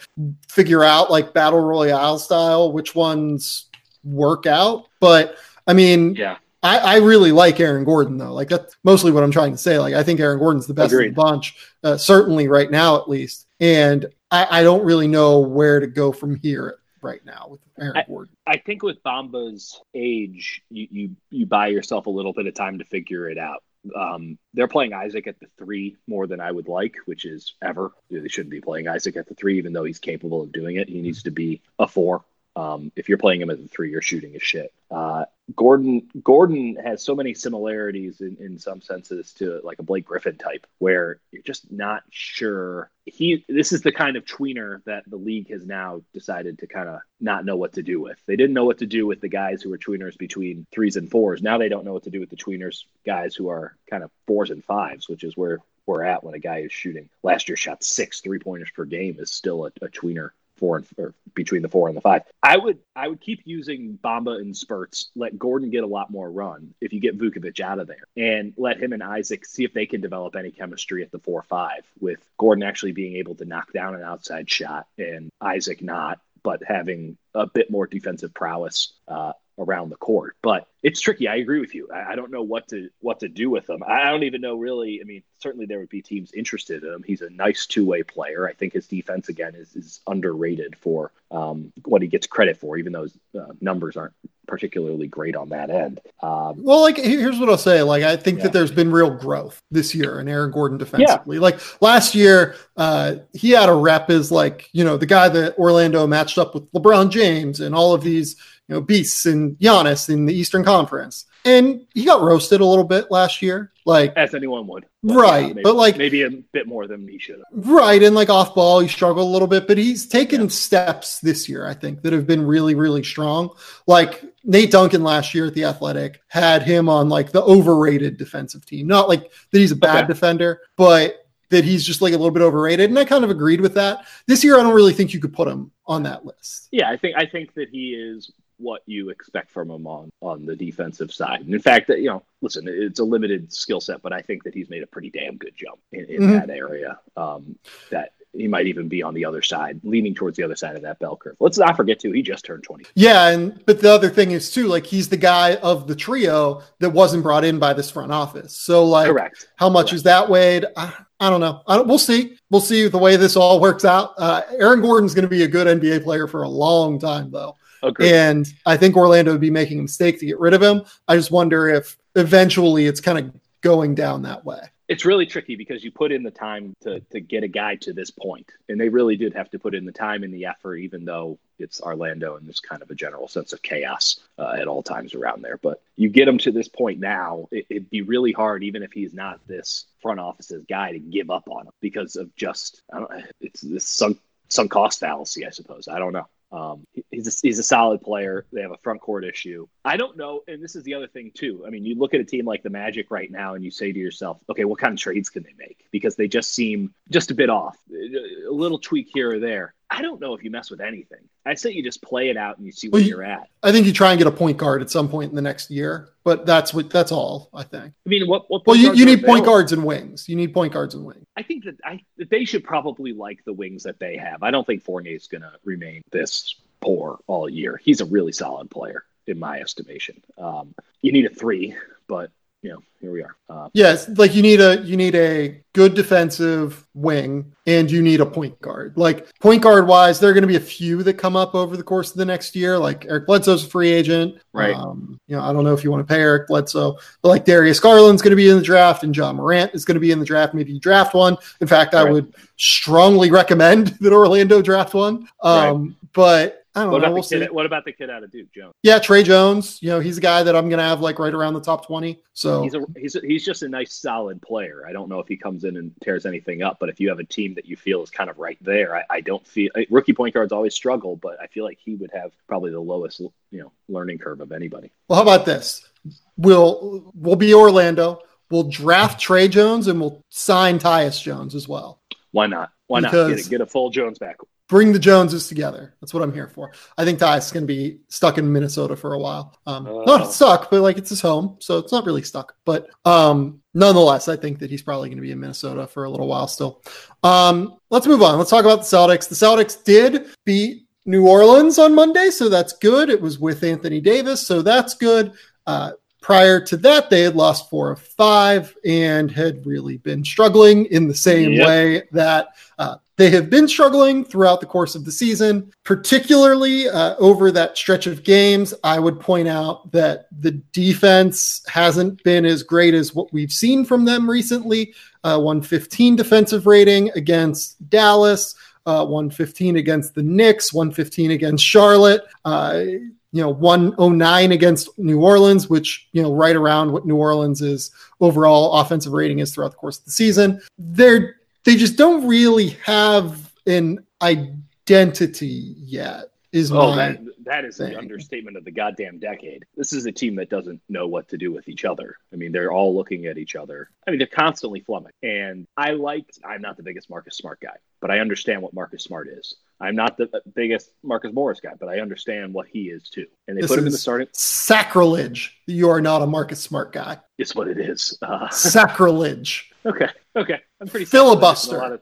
figure out like battle royale style, which ones work out. But I mean, yeah. I, I really like Aaron Gordon, though. Like, that's mostly what I'm trying to say. Like, I think Aaron Gordon's the best Agreed. of the bunch, uh, certainly right now, at least. And I, I don't really know where to go from here right now with Aaron I, Gordon. I think with Bamba's age, you, you you buy yourself a little bit of time to figure it out. Um, they're playing Isaac at the three more than I would like, which is ever. They shouldn't be playing Isaac at the three, even though he's capable of doing it. He needs to be a four. Um, if you're playing him at the three, you're shooting his shit. Uh, Gordon Gordon has so many similarities in, in some senses to like a Blake Griffin type, where you're just not sure. He this is the kind of tweener that the league has now decided to kind of not know what to do with. They didn't know what to do with the guys who were tweeners between threes and fours. Now they don't know what to do with the tweeners guys who are kind of fours and fives, which is where we're at when a guy is shooting. Last year shot six three-pointers per game is still a, a tweener. Four and or between the four and the five. I would I would keep using Bamba and spurts. Let Gordon get a lot more run if you get Vucevic out of there, and let him and Isaac see if they can develop any chemistry at the four or five, with Gordon actually being able to knock down an outside shot and Isaac not, but having a bit more defensive prowess uh, around the court. But it's tricky. I agree with you. I, I don't know what to what to do with him. I, I don't even know really. I mean, certainly there would be teams interested in him. He's a nice two-way player. I think his defense, again, is, is underrated for um, what he gets credit for, even though his uh, numbers aren't particularly great on that end. Um, well, like, here's what I'll say. Like, I think yeah. that there's been real growth this year in Aaron Gordon defensively. Yeah. Like, last year, uh, he had a rep as, like, you know, the guy that Orlando matched up with LeBron James and all of these, you know, beasts and Giannis in the Eastern Conference. And he got roasted a little bit last year. Like, as anyone would. But right. Yeah, maybe, but like maybe a bit more than he should have. Right. And like off ball, he struggled a little bit, but he's taken yeah. steps this year, I think, that have been really, really strong. Like Nate Duncan last year at The Athletic had him on like the overrated defensive team. Not like that he's a bad okay. defender, but that he's just like a little bit overrated. And I kind of agreed with that. This year, I don't really think you could put him on that list. Yeah, I think I think that he is what you expect from him on, on the defensive side. And in fact, you know, listen, it's a limited skill set, but I think that he's made a pretty damn good jump in, in mm-hmm. that area. Um, that he might even be on the other side, leaning towards the other side of that bell curve. Let's not forget too, he just turned twenty. Yeah. And, but the other thing is too, like he's the guy of the trio that wasn't brought in by this front office. So like Correct. how much Correct. is that weighed? I, I don't know. I don't, we'll see. We'll see the way this all works out. Uh, Aaron Gordon's going to be a good N B A player for a long time though. Agreed. And I think Orlando would be making a mistake to get rid of him. I just wonder if eventually it's kind of going down that way. It's really tricky because you put in the time to to get a guy to this point. And they really did have to put in the time and the effort, even though it's Orlando and there's kind of a general sense of chaos uh, at all times around there. But you get him to this point now, it, it'd be really hard, even if he's not this front office's guy, to give up on him because of just, I don't, it's this sunk, sunk cost fallacy, I suppose. I don't know. Um, he's a, he's a solid player. They have a front court issue. I don't know. And this is the other thing too. I mean, you look at a team like the Magic right now and you say to yourself, okay, what kind of trades can they make? Because they just seem just a bit off, a little tweak here or there. I don't know if you mess with anything. I say you just play it out and you see where well, you're at. I think you try and get a point guard at some point in the next year, but that's what that's all, I think. I mean, what? what well, you, you need point guards and wings. You need point guards and wings. I think that, I, that they should probably like the wings that they have. I don't think Fournier's going to remain this poor all year. He's a really solid player, in my estimation. Um, you need a three, but you know, here we are. Uh, yes, like you need a you need a good defensive wing, and you need a point guard. Like point guard wise, there are going to be a few that come up over the course of the next year. Like Eric Bledsoe's a free agent, right? Um, you know, I don't know if you want to pay Eric Bledsoe, but like Darius Garland's going to be in the draft, and John Morant is going to be in the draft. Maybe you draft one. In fact, I right. would strongly recommend that Orlando draft one. Um, right. But I don't what know. About we'll the kid, what about the kid out of Duke, Jones? Yeah, Trey Jones. You know, he's a guy that I'm going to have like right around the top twenty. So he's a, he's a, he's just a nice, solid player. I don't know if he comes in and tears anything up, but if you have a team that you feel is kind of right there, I, I don't feel rookie point guards always struggle, but I feel like he would have probably the lowest, you know, learning curve of anybody. Well, how about this? We'll we'll be Orlando. We'll draft Trey Jones and we'll sign Tyus Jones as well. Why not? Why because not get a, get a full Jones back? Bring the Joneses together. That's what I'm here for. I think Tyus is going to be stuck in Minnesota for a while. Um, uh, not stuck, but like it's his home, so it's not really stuck. But um, nonetheless, I think that he's probably going to be in Minnesota for a little while still. Um, let's move on. Let's talk about the Celtics. The Celtics did beat New Orleans on Monday, so that's good. It was with Anthony Davis, so that's good. Uh, prior to that, they had lost four of five and had really been struggling in the same yep. way that uh, – they have been struggling throughout the course of the season, particularly uh, over that stretch of games. I would point out that the defense hasn't been as great as what we've seen from them recently. Uh, one fifteen defensive rating against Dallas, uh, one fifteen against the Knicks, one fifteen against Charlotte, uh, you know, one oh nine against New Orleans, which, you know, right around what New Orleans is overall offensive rating is throughout the course of the season. They're They just don't really have an identity yet. Is oh, that that is thing. The understatement of the goddamn decade. This is a team that doesn't know what to do with each other. I mean, they're all looking at each other. I mean, they're constantly flummoxed. And I like. I'm not the biggest Marcus Smart guy, but I understand what Marcus Smart is. I'm not the biggest Marcus Morris guy, but I understand what he is too. And they this put him in the starting. Sacrilege. You are not a Marcus Smart guy. It's what it is. Uh... Sacrilege. Okay. Okay. I'm pretty filibuster.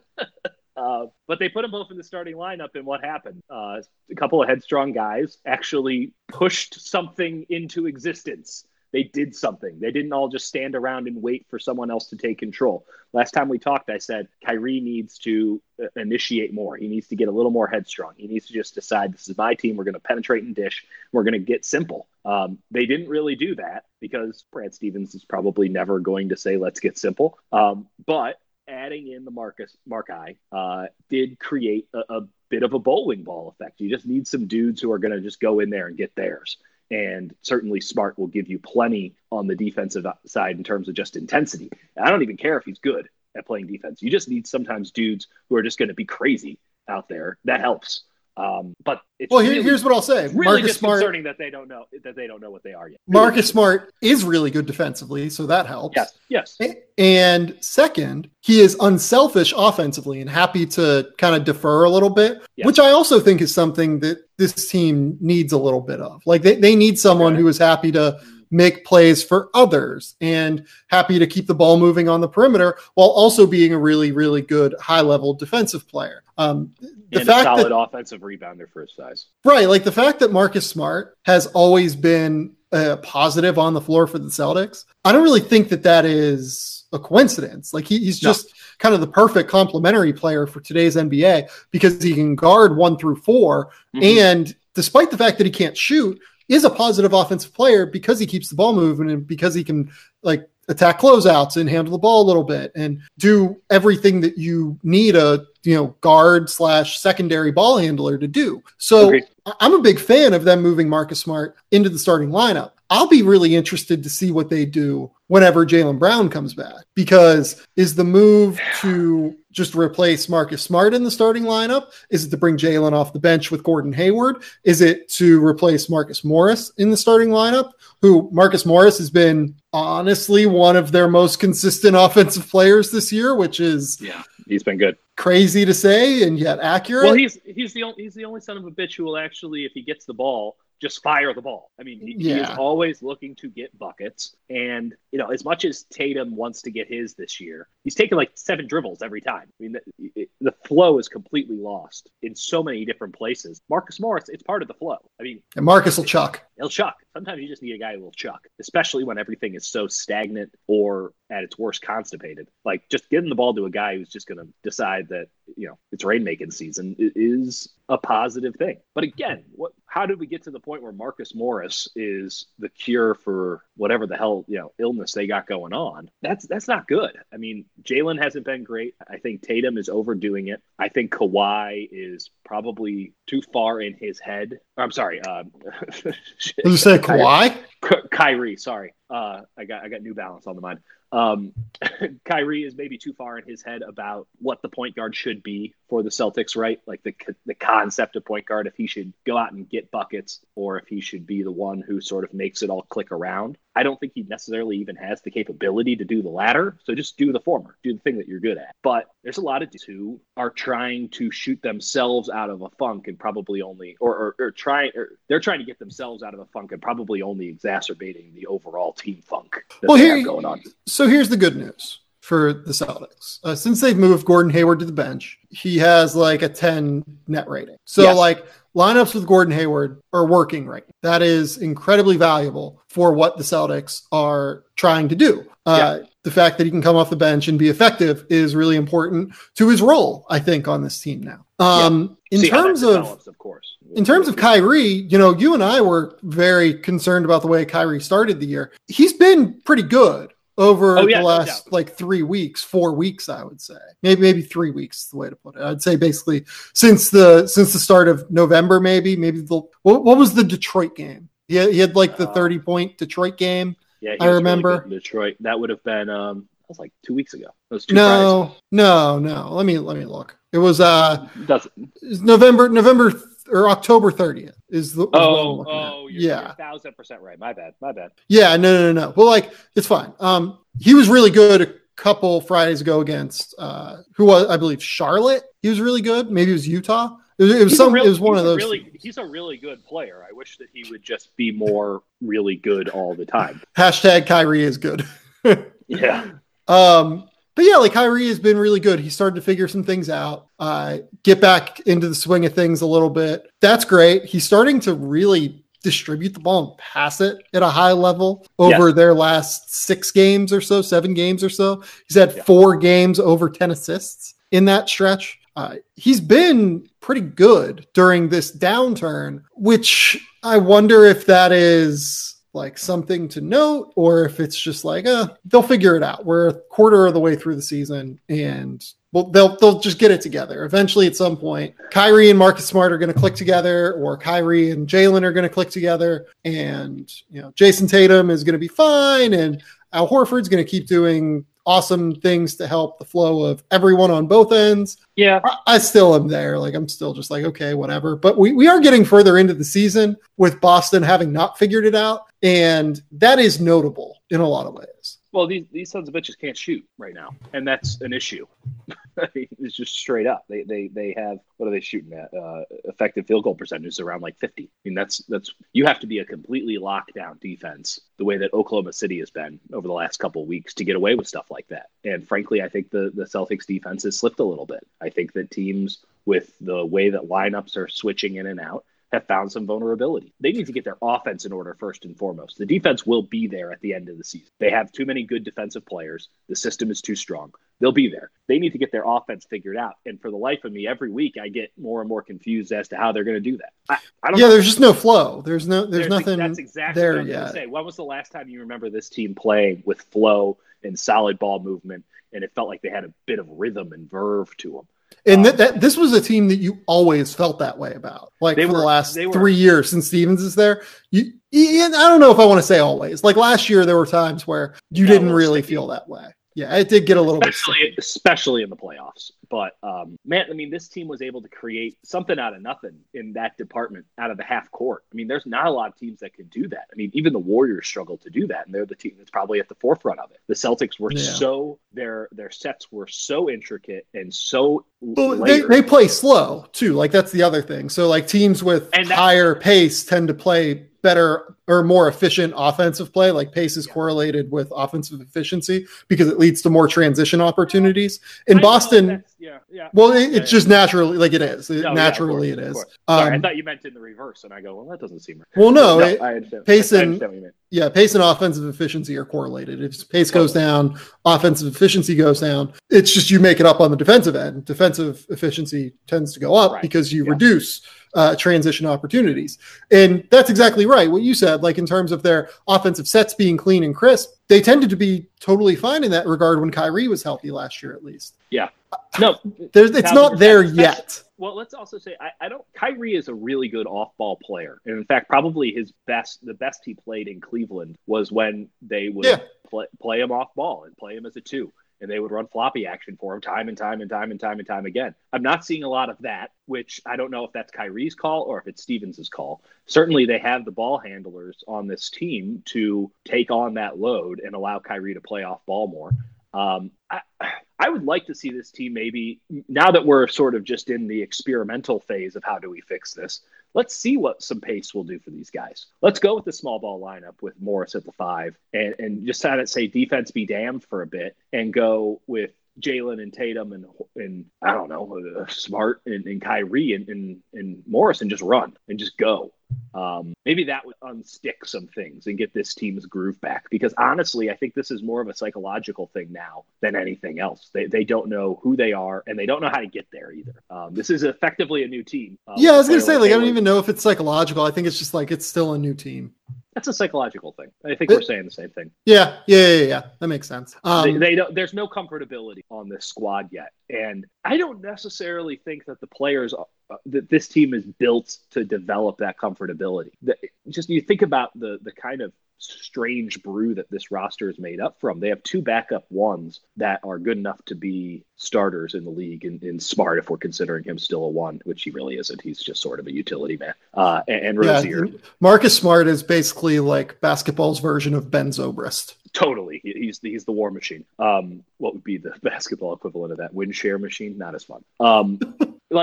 Uh, but they put them both in the starting lineup, and what happened? Uh, a couple of headstrong guys actually pushed something into existence. They did something. They didn't all just stand around and wait for someone else to take control. Last time we talked, I said Kyrie needs to initiate more. He needs to get a little more headstrong. He needs to just decide, this is my team. We're going to penetrate and dish. We're going to get simple. Um, they didn't really do that because Brad Stevens is probably never going to say, let's get simple. Um, but adding in the Marcus Markkanen uh, did create a, a bit of a bowling ball effect. You just need some dudes who are going to just go in there and get theirs. And certainly Smart will give you plenty on the defensive side in terms of just intensity. I don't even care if he's good at playing defense. You just need sometimes dudes who are just going to be crazy out there. That helps. Um, but it's well, really, here's what I'll say. Really Marcus just Smart, concerning that they don't know that they don't know what they are yet. Marcus Smart is really good defensively, so that helps. Yes, yes. And second, he is unselfish offensively and happy to kind of defer a little bit, yes. which I also think is something that this team needs a little bit of. Like they, they need someone okay. who is happy to make plays for others and happy to keep the ball moving on the perimeter while also being a really, really good high level defensive player. Um, the and fact a solid that, offensive rebounder for his size. Right. Like the fact that Marcus Smart has always been a positive on the floor for the Celtics. I don't really think that that is a coincidence. Like he, he's just no. kind of the perfect complementary player for today's N B A because he can guard one through four. Mm-hmm. And despite the fact that he can't shoot, is a positive offensive player because he keeps the ball moving and because he can like attack closeouts and handle the ball a little bit and do everything that you need a, you know, guard slash secondary ball handler to do. So okay. I'm a big fan of them moving Marcus Smart into the starting lineup. I'll be really interested to see what they do whenever Jaylen Brown comes back, because is the move to just replace Marcus Smart in the starting lineup? Is it to bring Jaylen off the bench with Gordon Hayward? Is it to replace Marcus Morris in the starting lineup, who Marcus Morris has been honestly one of their most consistent offensive players this year, which is yeah, he's been good. Crazy to say and yet accurate. Well, he's he's the only, he's the only son of a bitch who will actually, if he gets the ball, just fire the ball. I mean, he, yeah. he is always looking to get buckets. And, you know, as much as Tatum wants to get his this year, he's taking like seven dribbles every time. I mean, the, it, the flow is completely lost in so many different places. Marcus Morris, it's part of the flow. I mean, and Marcus will chuck. He'll chuck. Sometimes you just need a guy who will chuck, especially when everything is so stagnant or at its worst constipated. Like, just getting the ball to a guy who's just going to decide that, you know, it's rainmaking season is a positive thing. But again, what, how did we get to the point where Marcus Morris is the cure for whatever the hell, you know, illness they got going on? That's that's not good. I mean, Jaylen hasn't been great. I think Tatum is overdoing it. I think Kawhi is probably too far in his head. I'm sorry. Um, did you say Kawhi? Kyrie, Kyrie sorry. Uh, I got I got New Balance on the mind. Um, Kyrie is maybe too far in his head about what the point guard should be for the Celtics, right? Like the the concept of point guard, if he should go out and get buckets or if he should be the one who sort of makes it all click around. I don't think he necessarily even has the capability to do the latter. So just do the former, do the thing that you're good at. But there's a lot of dudes who are trying to shoot themselves out of a funk and probably only, or or, or try, or they're trying to get themselves out of a funk and probably only exacerbating the overall team funk that well, they here, have going on. So here's the good news for the Celtics. Uh, since they've moved Gordon Hayward to the bench, he has like a ten net rating. So yes. like lineups with Gordon Hayward are working right now. That is incredibly valuable for what the Celtics are trying to do. Uh, yeah. The fact that he can come off the bench and be effective is really important to his role, I think, on this team now. Um, yeah. In See terms of, develops, of course. In terms of Kyrie, you know, you and I were very concerned about the way Kyrie started the year. He's been pretty good over oh, yeah, the last no like three weeks, four weeks, I would say. Maybe maybe three weeks is the way to put it. I'd say basically since the since the start of November, maybe. Maybe the what, what was the Detroit game? He had, he had like the thirty-point Detroit game. Yeah, I remember. Really good in Detroit. That would have been um that was like two weeks ago. That was two no, Fridays. no, no. Let me let me look. It was uh Doesn't. November November or October thirtieth is the oh oh you're, yeah you're a thousand percent right. My bad, my bad. Yeah, no, no, no. Well, like it's fine. Um, he was really good a couple Fridays ago against uh, who was I believe Charlotte. He was really good. Maybe it was Utah. It was, it was some. Really, it was one of those. Really, he's a really good player. I wish that he would just be more really good all the time. Hashtag Kyrie is good. yeah. Um. But yeah, like Kyrie has been really good. He started to figure some things out, uh, get back into the swing of things a little bit. That's great. He's starting to really distribute the ball and pass it at a high level over yeah. their last six games or so, seven games or so. He's had yeah. four games over ten assists in that stretch. Uh, he's been pretty good during this downturn, which I wonder if that is like something to note, or if it's just like, uh, they'll figure it out. We're a quarter of the way through the season and well, they'll, they'll just get it together. Eventually at some point, Kyrie and Marcus Smart are going to click together, or Kyrie and Jaylen are going to click together, and, you know, Jayson Tatum is going to be fine. And Al Horford's going to keep doing awesome things to help the flow of everyone on both ends. Yeah. I, I still am there. Like, I'm still just like, okay, whatever. But we, we are getting further into the season with Boston having not figured it out. And that is notable in a lot of ways. Well, these, these sons of bitches can't shoot right now. And that's an issue. It's just straight up. They they they have, what are they shooting at? Uh, effective field goal percentage is around like fifty. I mean, that's, that's you have to be a completely lockdown defense the way that Oklahoma City has been over the last couple of weeks to get away with stuff like that. And frankly, I think the, the Celtics defense has slipped a little bit. I think that teams with the way that lineups are switching in and out have found some vulnerability. They need to get their offense in order first and foremost. The defense will be there at the end of the season. They have too many good defensive players. The system is too strong. They'll be there. They need to get their offense figured out. And for the life of me, every week I get more and more confused as to how they're going to do that. I, I don't yeah, know. There's just no flow. There's no. There's, there's nothing. That's exactly there what I was going to say. When was the last time you remember this team playing with flow and solid ball movement, and it felt like they had a bit of rhythm and verve to them? And that, that this was a team that you always felt that way about, like for were, the last were, three years since Stevens is there. You, and I don't know if I want to say always. Like last year, there were times where you didn't really sticky. feel that way. Yeah, it did get a little especially, bit sick. Especially in the playoffs. But, um, man, I mean, this team was able to create something out of nothing in that department, out of the half court. I mean, there's not a lot of teams that can do that. I mean, even the Warriors struggle to do that, and they're the team that's probably at the forefront of it. The Celtics were yeah. so – their their sets were so intricate and so – Well, they, they play slow, too. Like, that's the other thing. So, like, teams with higher pace tend to play – better or more efficient offensive play. Like pace is yeah. correlated with offensive efficiency because it leads to more transition opportunities in I Boston. Yeah, yeah. Well, it, yeah, it's yeah. just naturally like it is. It, no, naturally yeah, course, it is. Um, Sorry, I thought you meant in the reverse and I go, well, that doesn't seem right. Well, no, no it, I understand. Pace I, I understand what you mean. Yeah, pace and offensive efficiency are correlated. If pace goes down, offensive efficiency goes down. It's just you make it up on the defensive end. Defensive efficiency tends to go up right. because you yeah. reduce Uh, transition opportunities. And that's exactly right. What you said, like in terms of their offensive sets being clean and crisp, they tended to be totally fine in that regard when Kyrie was healthy last year, at least. Yeah. No, There's, it's not there yet. Well, let's also say I, I don't. Kyrie is a really good off-ball player, and in fact, probably his best, the best he played in Cleveland was when they would yeah. play, play him off-ball and play him as a two. And they would run floppy action for him time and time and time and time and time again. I'm not seeing a lot of that, which I don't know if that's Kyrie's call or if it's Stevens' call. Certainly they have the ball handlers on this team to take on that load and allow Kyrie to play off ball more. Um, I, I would like to see this team maybe, now that we're sort of just in the experimental phase of how do we fix this, let's see what some pace will do for these guys. Let's go with the small ball lineup with Morris at the five and, and just kind of say defense be damned for a bit and go with Jaylen and Tatum and, and I don't know, Smart and, and Kyrie and, and, and Morris and just run and just go. Um, maybe that would unstick some things and get this team's groove back. Because honestly, I think this is more of a psychological thing now than anything else. They they don't know who they are, and they don't know how to get there either. Um, this is effectively a new team. Um, yeah, I was going to say, like, I don't even know if it's psychological. I think it's just like it's still a new team. That's a psychological thing. I think it, we're saying the same thing. Yeah, yeah, yeah, yeah. That makes sense. Um, they, they don't, there's no comfortability on this squad yet. And I don't necessarily think that the players are, Uh, that this team is built to develop that comfortability. The, just you think about the the kind of strange brew that this roster is made up from. They have two backup ones that are good enough to be starters in the league, and, and Smart, if we're considering him still a one, which he really isn't. He's just sort of a utility man. Uh, and, and Rozier. Yeah, Marcus Smart is basically like basketball's version of Ben Zobrist. Totally. He's the, he's the war machine. Um, what would be the basketball equivalent of that? Wind share machine? Not as fun. Um,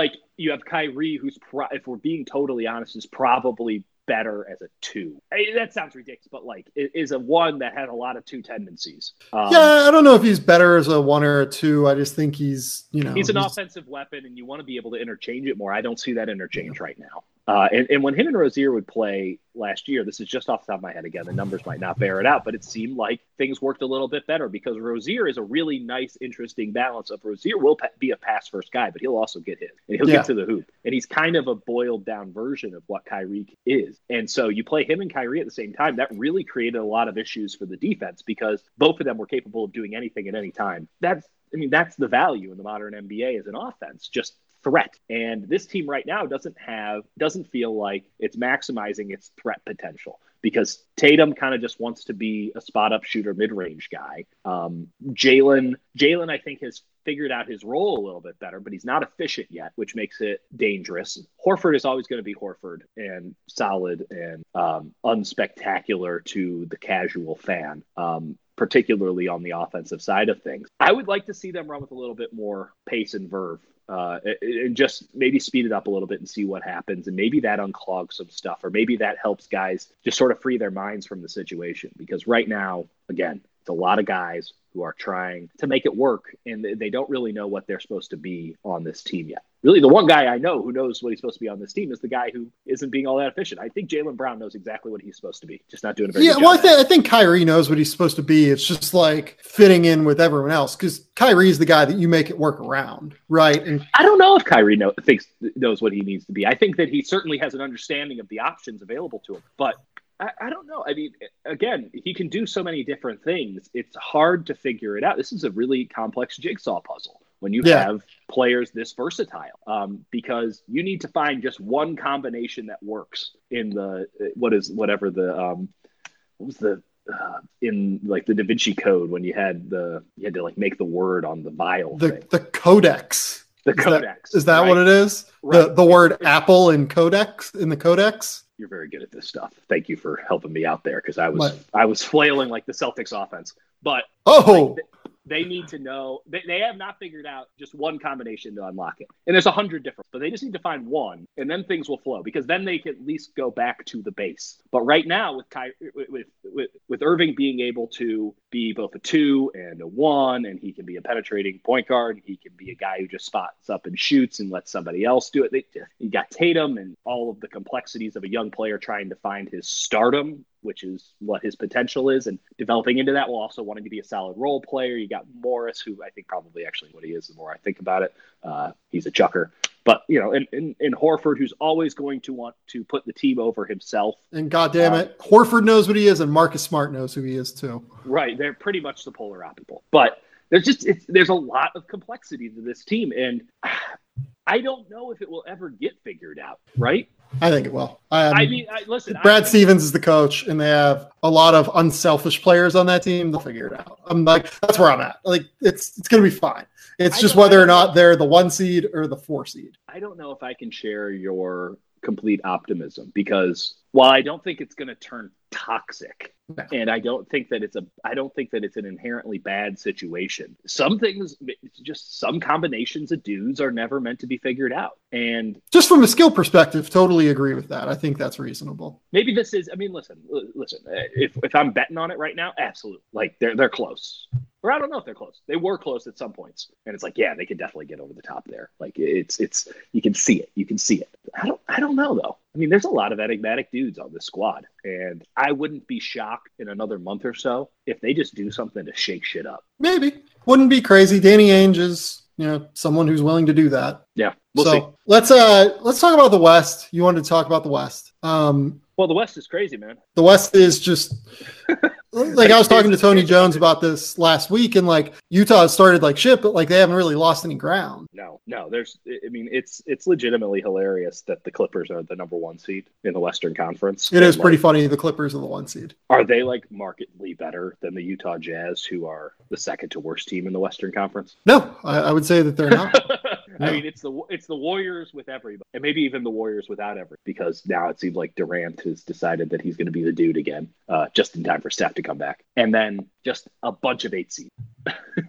like you have Kyrie, who's, pro- if we're being totally honest, is probably better as a two. I mean, that sounds ridiculous, but like it is a one that has a lot of two tendencies. Um, yeah, I don't know if he's better as a one or a two. I just think he's, you know, he's an he's... offensive weapon, and you want to be able to interchange it more. I don't see that interchange right now. Uh, and, and when him and Rozier would play last year, this is just off the top of my head again, the numbers might not bear it out, but it seemed like things worked a little bit better because Rozier is a really nice, interesting balance of Rozier will pa- be a pass-first guy, but he'll also get hit, and he'll yeah. get to the hoop. And he's kind of a boiled-down version of what Kyrie is. And so you play him and Kyrie at the same time, that really created a lot of issues for the defense because both of them were capable of doing anything at any time. That's, I mean, that's the value in the modern N B A as an offense, just threat. And this team right now doesn't have, doesn't feel like it's maximizing its threat potential because Tatum kind of just wants to be a spot up shooter, mid-range guy. Um, Jaylen, Jaylen, I think has figured out his role a little bit better, but he's not efficient yet, which makes it dangerous. Horford is always going to be Horford and solid and um, unspectacular to the casual fan. Um, particularly on the offensive side of things. I would like to see them run with a little bit more pace and verve uh, and just maybe speed it up a little bit and see what happens. And maybe that unclogs some stuff, or maybe that helps guys just sort of free their minds from the situation. Because right now, again, it's a lot of guys who are trying to make it work, and they don't really know what they're supposed to be on this team yet. Really, the one guy I know who knows what he's supposed to be on this team is the guy who isn't being all that efficient. I think Jaylen Brown knows exactly what he's supposed to be, just not doing a very yeah, good job. Yeah, well, I, th- I think Kyrie knows what he's supposed to be. It's just like fitting in with everyone else because Kyrie's the guy that you make it work around, right? And I don't know if Kyrie know- thinks knows what he needs to be. I think that he certainly has an understanding of the options available to him, but I, I don't know. I mean, again, he can do so many different things. It's hard to figure it out. This is a really complex jigsaw puzzle when you yeah. have players this versatile, um, because you need to find just one combination that works in the, what is, whatever the, um, what was the uh, in like the Da Vinci Code when you had the you had to like make the word on the vial. The thing. the codex. The codex. Is that, is that right? what it is? Right. The the word apple in codex in the codex. You're very good at this stuff. Thank you for helping me out there because I was what? I was flailing like the Celtics offense. But oh. Like, They need to know they, – they have not figured out just one combination to unlock it. And there's a hundred different, but they just need to find one, and then things will flow because then they can at least go back to the base. But right now with Ky- with, with with Irving being able to be both a two and a one, and he can be a penetrating point guard, he can be a guy who just spots up and shoots and lets somebody else do it. They, you got Tatum and all of the complexities of a young player trying to find his stardom, which is what his potential is, and developing into that while also wanting to be a solid role player. You got Morris, who I think probably actually what he is, the more I think about it. Uh, he's a chucker. But, you know, and, and, and Horford, who's always going to want to put the team over himself. And goddamn um, it, Horford knows what he is, and Marcus Smart knows who he is too. Right, they're pretty much the polar opposite. But there's just it's, there's a lot of complexity to this team, and I don't know if it will ever get figured out, right? I think it will. Um, I mean, I, listen. Brad I, Stevens is the coach, and they have a lot of unselfish players on that team. They'll figure it out. I'm like, that's where I'm at. Like, it's it's gonna be fine. It's I just whether or not they're the one seed or the four seed. I don't know if I can share your complete optimism because while I don't think it's gonna turn toxic, no. and I don't think that it's a, I don't think that it's an inherently bad situation. Some things, just some combinations of dudes are never meant to be figured out. And just from a skill perspective, totally agree with that. I think that's reasonable. Maybe this is, I mean, listen, listen, if if I'm betting on it right now, absolutely. Like they're, they're close, or I don't know if they're close. They were close at some points. And it's like, yeah, they could definitely get over the top there. Like it's, it's, you can see it. You can see it. I don't, I don't know though. I mean, there's a lot of enigmatic dudes on this squad, and I wouldn't be shocked in another month or so if they just do something to shake shit up. Maybe. Wouldn't be crazy. Danny Ainge is, you know, someone who's willing to do that. Yeah. We'll so see. let's uh let's talk about the West. You wanted to talk about the West. Um, well, the West is crazy, man. The West is just like I was talking to Tony Jones about this last week, and like Utah started like shit, but like they haven't really lost any ground. No, no, there's. I mean, it's it's legitimately hilarious that the Clippers are the number one seed in the Western Conference. It and is like, pretty funny. The Clippers are the one seed. Are they like markedly better than the Utah Jazz, who are the second to worst team in the Western Conference? No, I, I would say that they're not. No. I mean, it's the it's the Warriors with everybody, and maybe even the Warriors without everybody, because now it seems like Durant has decided that he's going to be the dude again, uh, just in time for Steph to come back, and then just a bunch of eight seed.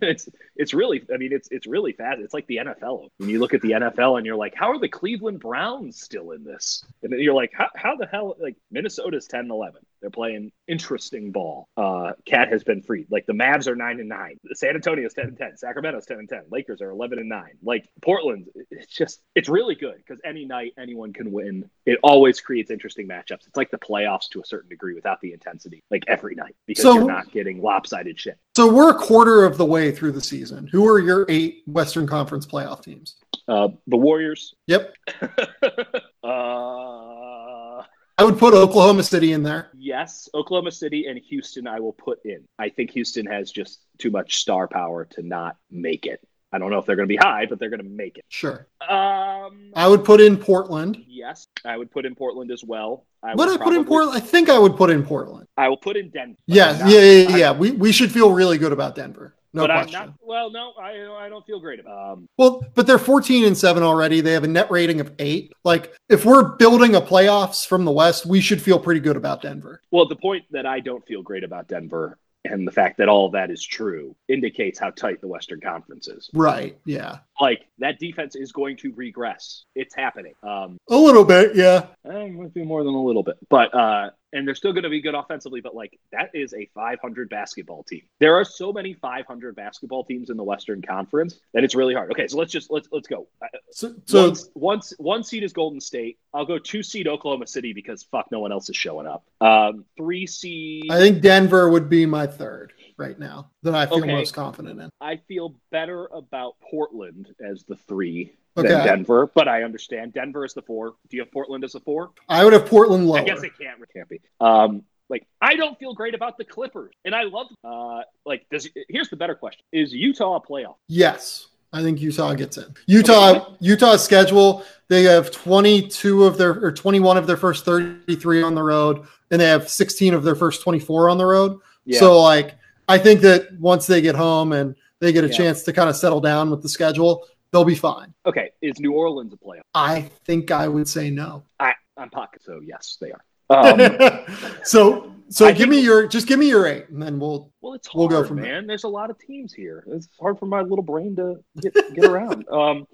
it's it's really, I mean, it's it's really fast. It's like the N F L. When you look at the N F L and you're like, how are the Cleveland Browns still in this? And then you're like, how, how the hell? Like Minnesota's ten and eleven. They're playing interesting ball. Uh, Cat has been freed. Like the Mavs are nine and nine. San Antonio's ten and ten. Sacramento's ten and ten. Lakers are eleven and nine. Like Portland, it's just it's really good because any night anyone can win. It always creates interesting matchups. It's like the playoffs to a certain degree without the intensity. Like every night because so, you're not getting lopsided shit. So we're a quarter of the way through the season. Who are your eight Western Conference playoff teams? Uh, the Warriors. Yep. uh. I would put Oklahoma City in there. Yes, Oklahoma City and Houston I will put in. I think Houston has just too much star power to not make it. I don't know if they're going to be high, but they're going to make it. Sure. Um, I would put in Portland. Yes, I would put in Portland as well. I would I probably, put in Portland? I think I would put in Portland. I will put in Denver. Yes, yeah, yeah, yeah, yeah. I, we, we should feel really good about Denver. No but question. I'm not, well, no, I I don't feel great about um, Well, but they're fourteen and seven already. They have a net rating of eight. Like, if we're building a playoffs from the West, we should feel pretty good about Denver. Well, the point that I don't feel great about Denver and the fact that all of that is true indicates how tight the Western Conference is. Right, yeah. Like, that defense is going to regress. It's happening. Um, a little bit, yeah. It might be more than a little bit. But, uh... and they're still going to be good offensively, but like that is a five hundred basketball team. There are so many five hundred basketball teams in the Western Conference that it's really hard. Okay, so let's just let's let's go. So, so once, once one seed is Golden State. I'll go two seed Oklahoma City because fuck, no one else is showing up. Um, three seed. I think Denver would be my third right now that I feel okay. most confident in. I feel better about Portland as the three. Okay. Than Denver, but I understand Denver is the four. Do you have Portland as a four? I would have Portland lower. I guess it can't, it can't be. Um, like I don't feel great about the Clippers, and I love. Uh, like does here's the better question: is Utah a playoff? Yes, I think Utah gets in. Utah, okay. Utah's schedule. They have twenty-two of their or twenty-one of their first thirty-three on the road. and they have sixteen of their first twenty-four on the road. Yeah. So, like, I think that once they get home and they get a yeah. chance to kind of settle down with the schedule, they'll be fine. Okay. Is New Orleans a playoff? I think I would say no. I, I'm pocket, so yes, they are. Um, so so I give think, me your just give me your eight, and then we'll well it's hard, we'll go from man. There. There's a lot of teams here. It's hard for my little brain to get, get around. Um,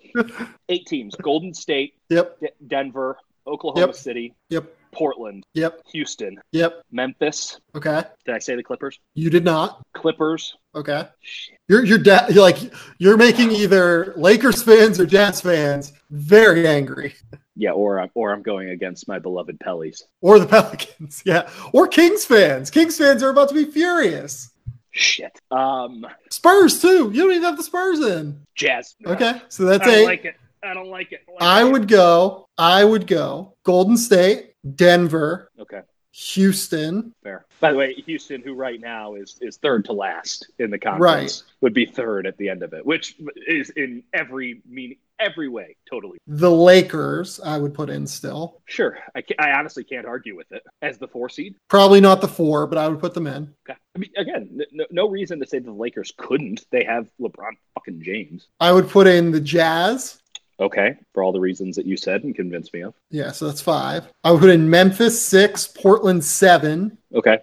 eight teams: Golden State, yep, D- Denver, Oklahoma yep. City, yep, Portland, yep, Houston, yep, Memphis. Okay, did I say the Clippers? You did not. Clippers. Okay. Shit. You're you're, da- you're like you're making either Lakers fans or Jazz fans very angry. Yeah, or I'm, or I'm going against my beloved Pellies. Or the Pelicans, yeah. Or Kings fans. Kings fans are about to be furious. Shit. Um, Spurs, too. You don't even have the Spurs in. Jazz. No. Okay, so that's eight. I don't like it. I don't like it. I, I would it. go, I would go Golden State, Denver. Okay. Houston. Fair. By the way, Houston, who right now is is third to last in the conference, right. would be third at the end of it, which is in every mean every way totally. The Lakers, I would put in still. Sure, I can't, I honestly can't argue with it as the four seed. Probably not the four, but I would put them in. Okay. I mean, again, no, no reason to say the Lakers couldn't. They have LeBron fucking James. I would put in the Jazz. Okay, for all the reasons that you said and convinced me of. Yeah, so that's five. I would put in Memphis six, Portland seven. Okay.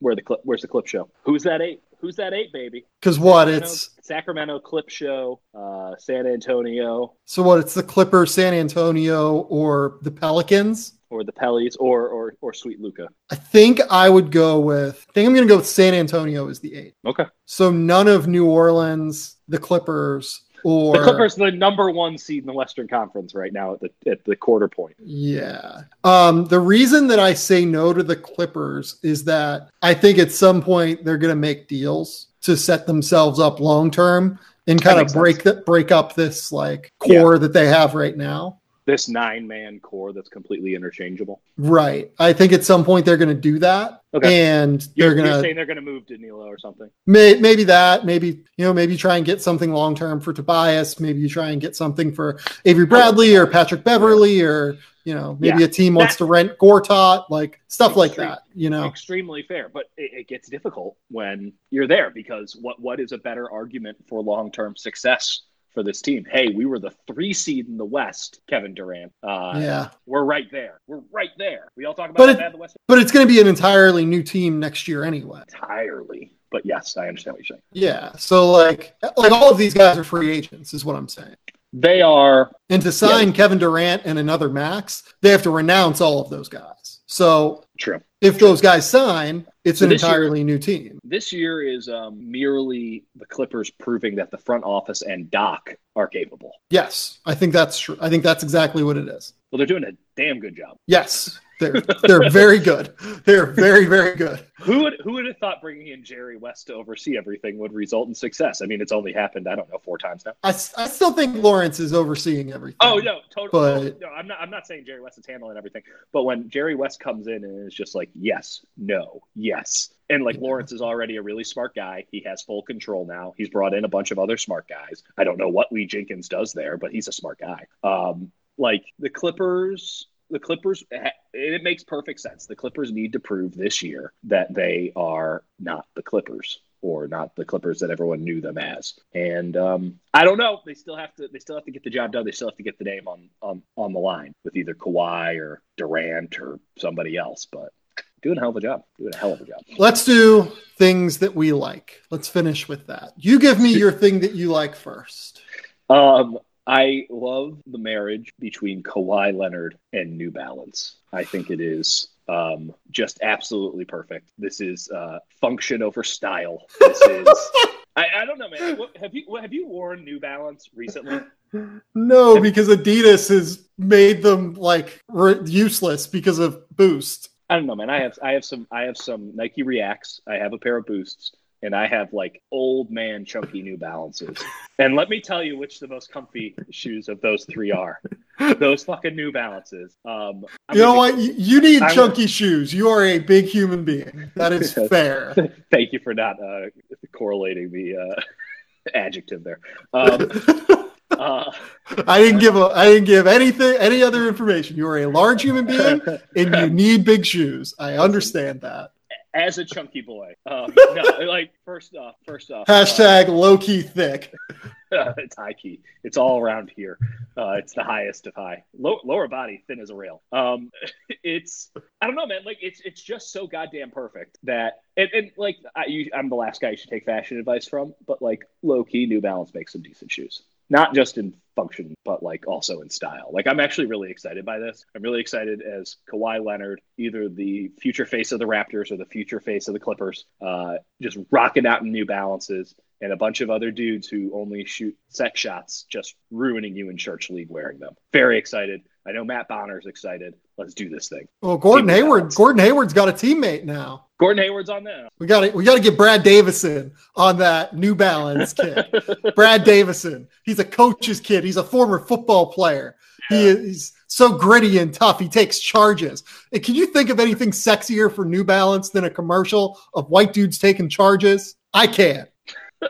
Where the clip? Where's the clip show? Who's that eight? Who's that eight, baby? Because what? Sacramento, it's Sacramento clip show, uh, San Antonio. So what? It's the Clippers, San Antonio, or the Pelicans, or the Pellies, or or or Sweet Luca. I think I would go with. I think I'm going to go with San Antonio as the eight. Okay. So none of New Orleans, the Clippers. Or, the Clippers are the number one seed in the Western Conference right now at the at the quarter point. Yeah. Um, the reason that I say no to the Clippers is that I think at some point they're going to make deals to set themselves up long term and kind of break the, break up this like core yeah. that they have right now. This nine-man core that's completely interchangeable. Right. I think at some point they're going to do that. Okay. And you're, they're going to... You're saying they're going to move Danilo or something? May, maybe that. Maybe, you know, maybe try and get something long-term for Tobias. Maybe you try and get something for Avery Bradley or Patrick Beverly or, you know, maybe yeah. a team wants that, to rent Gortat, like stuff extreme, like that, you know. Extremely fair. But it, it gets difficult when you're there because what what is a better argument for long-term success for this team? Hey, we were the three seed in the West, Kevin Durant. Uh, yeah. We're right there. We're right there. We all talk about it, the West. But it's going to be an entirely new team next year anyway. Entirely. But yes, I understand what you're saying. Yeah. So like, like all of these guys are free agents is what I'm saying. They are. And to sign yeah. Kevin Durant and another max, they have to renounce all of those guys. So true. If True. Those guys sign, it's so an entirely year, new team. This year is um, merely the Clippers proving that the front office and Doc are capable. Yes, I think that's true. I think that's exactly what it is. Well, they're doing a damn good job. Yes, they're they're very good. They're very, very good. Who would who would have thought bringing in Jerry West to oversee everything would result in success? I mean, it's only happened, I don't know, four times now. I, I still think Lawrence is overseeing everything. Oh no, totally. But, no, I'm not. I'm not saying Jerry West is handling everything. But when Jerry West comes in and is just like, yes, no, yes, and like yeah. Lawrence is already a really smart guy. He has full control now. He's brought in a bunch of other smart guys. I don't know what Lee Jenkins does there, but he's a smart guy. Um, like the Clippers. The Clippers, and it makes perfect sense. The Clippers need to prove this year that they are not the Clippers or not the Clippers that everyone knew them as. And um, I don't know. They still have to. They still have to get the job done. They still have to get the name on on, on the line with either Kawhi or Durant or somebody else. But doing a hell of a job. Doing a hell of a job. Let's do things that we like. Let's finish with that. You give me your thing that you like first. Um. I love the marriage between Kawhi Leonard and New Balance. I think it is um, just absolutely perfect. This is uh, function over style. This is I, I don't know, man. What, have you what, have you worn New Balance recently? No, have, because Adidas has made them like re- useless because of Boost. I don't know, man. I have I have some I have some Nike Reacts. I have a pair of Boosts. And I have like old man chunky New Balances. And let me tell you which the most comfy shoes of those three are. Those fucking New Balances. Um, you know what? Be- you need I'm chunky gonna- shoes. You are a big human being. That is fair. Thank you for not uh, correlating the uh, adjective there. Um, Uh, I didn't give a, I didn't give anything, any other information. You are a large human being and you need big shoes. I understand that. As a chunky boy. Um, no, like first off, first off. Hashtag uh, low key thick. It's high key. It's all around here. Uh, it's the highest of high. Low, lower body, thin as a rail. Um, it's, I don't know, man. Like, it's it's just so goddamn perfect that, and, and like, I, you, I'm the last guy you should take fashion advice from, but like, low key, New Balance makes some decent shoes. Not just in function, but like also in style. Like, I'm actually really excited by this. I'm really excited as Kawhi Leonard, either the future face of the Raptors or the future face of the Clippers, uh, just rocking out in New Balances, and a bunch of other dudes who only shoot set shots, just ruining you in church league wearing them. Very excited. I know Matt Bonner's excited. Let's do this thing. Well, Gordon Hayward, balance. Gordon Hayward's got a teammate now. Gordon Hayward's on that. We got to we got to get Brad Davison on that New Balance kid. Brad Davison. He's a coach's kid. He's a former football player. Yeah. He is, he's so gritty and tough. He takes charges. And can you think of anything sexier for New Balance than a commercial of white dudes taking charges? I can't.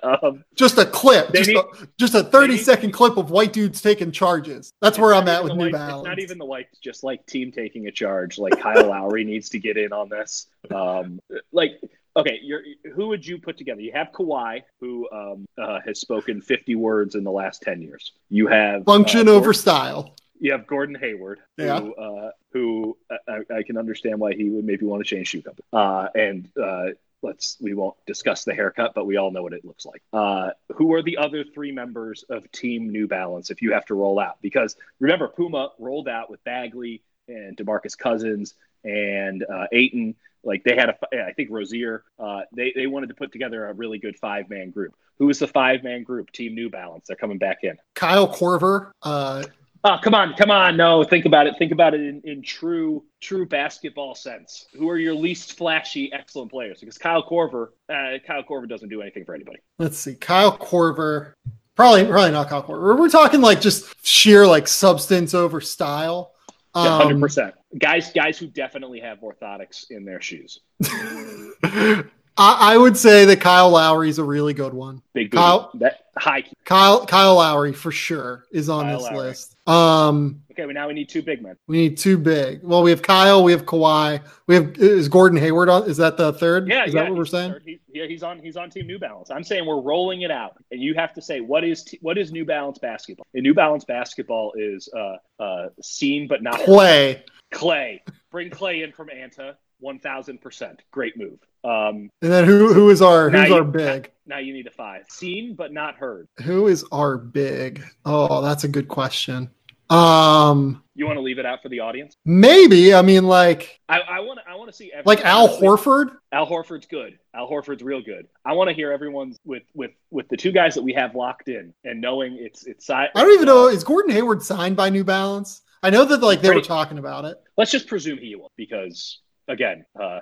Um, just a clip, just, need, a, just a thirty-second clip of white dudes taking charges. That's where I'm at with New Balance. Not even the white, just like team taking a charge. Like Kyle Lowry needs to get in on this. Um, like, okay, you're, who would you put together? You have Kawhi, who um, uh, has spoken fifty words in the last ten years. You have function uh, over Gordon, style. You have Gordon Hayward, yeah. who, uh, who I, I can understand why he would maybe want to change shoe company, uh, and. Uh, Let's, we won't discuss the haircut, but we all know what it looks like. Uh, who are the other three members of Team New Balance if you have to roll out? Because remember, Puma rolled out with Bagley and DeMarcus Cousins and uh, Ayton. Like they had, a, I think Rozier, uh, they, they wanted to put together a really good five-man group. Who is the five-man group? Team New Balance. They're coming back in. Kyle Korver. Uh... Oh, come on, come on. No, think about it. Think about it in, in true true basketball sense. Who are your least flashy, excellent players? Because Kyle Korver, uh, Kyle Korver doesn't do anything for anybody. Let's see. Kyle Korver, probably probably not Kyle Korver. We're talking like just sheer like substance over style. Um, one hundred percent. Guys, guys who definitely have orthotics in their shoes. I would say that Kyle Lowry's a really good one. Big booty. Kyle, that high. Kyle Kyle Lowry for sure is on Kyle this Lowry. list. Um, okay, well now we need two big men. We need two big. Well, we have Kyle, we have Kawhi, we have is Gordon Hayward on. Is that the third? Yeah, is yeah, that what we're saying? He, yeah, he's on. He's on Team New Balance. I'm saying we're rolling it out, and you have to say what is t- what is New Balance basketball? And New Balance basketball is uh uh seen but not Clay. Heard. Clay, bring Clay in from Anta. one thousand percent. Great move. Um, and then who who is our who's you, our big? Now you need a five. Seen but not heard. Who is our big? Oh, that's a good question. Um, you want to leave it out for the audience? Maybe. I mean, like I, I want to I want to see everyone. Like Al Horford. Al Horford's good. Al Horford's real good. I want to hear everyone's with with with the two guys that we have locked in and knowing it's it's. I don't even know. Is Gordon Hayward signed by New Balance? I know that like they pretty, were talking about it. Let's just presume he will because. Again, uh,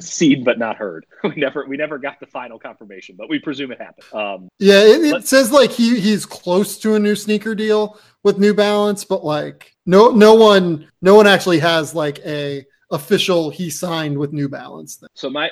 seen but not heard. We never we never got the final confirmation, but we presume it happened. Um, yeah, it, it says like he he's close to a new sneaker deal with New Balance, but like no no one no one actually has like a official he signed with New Balance thing. So my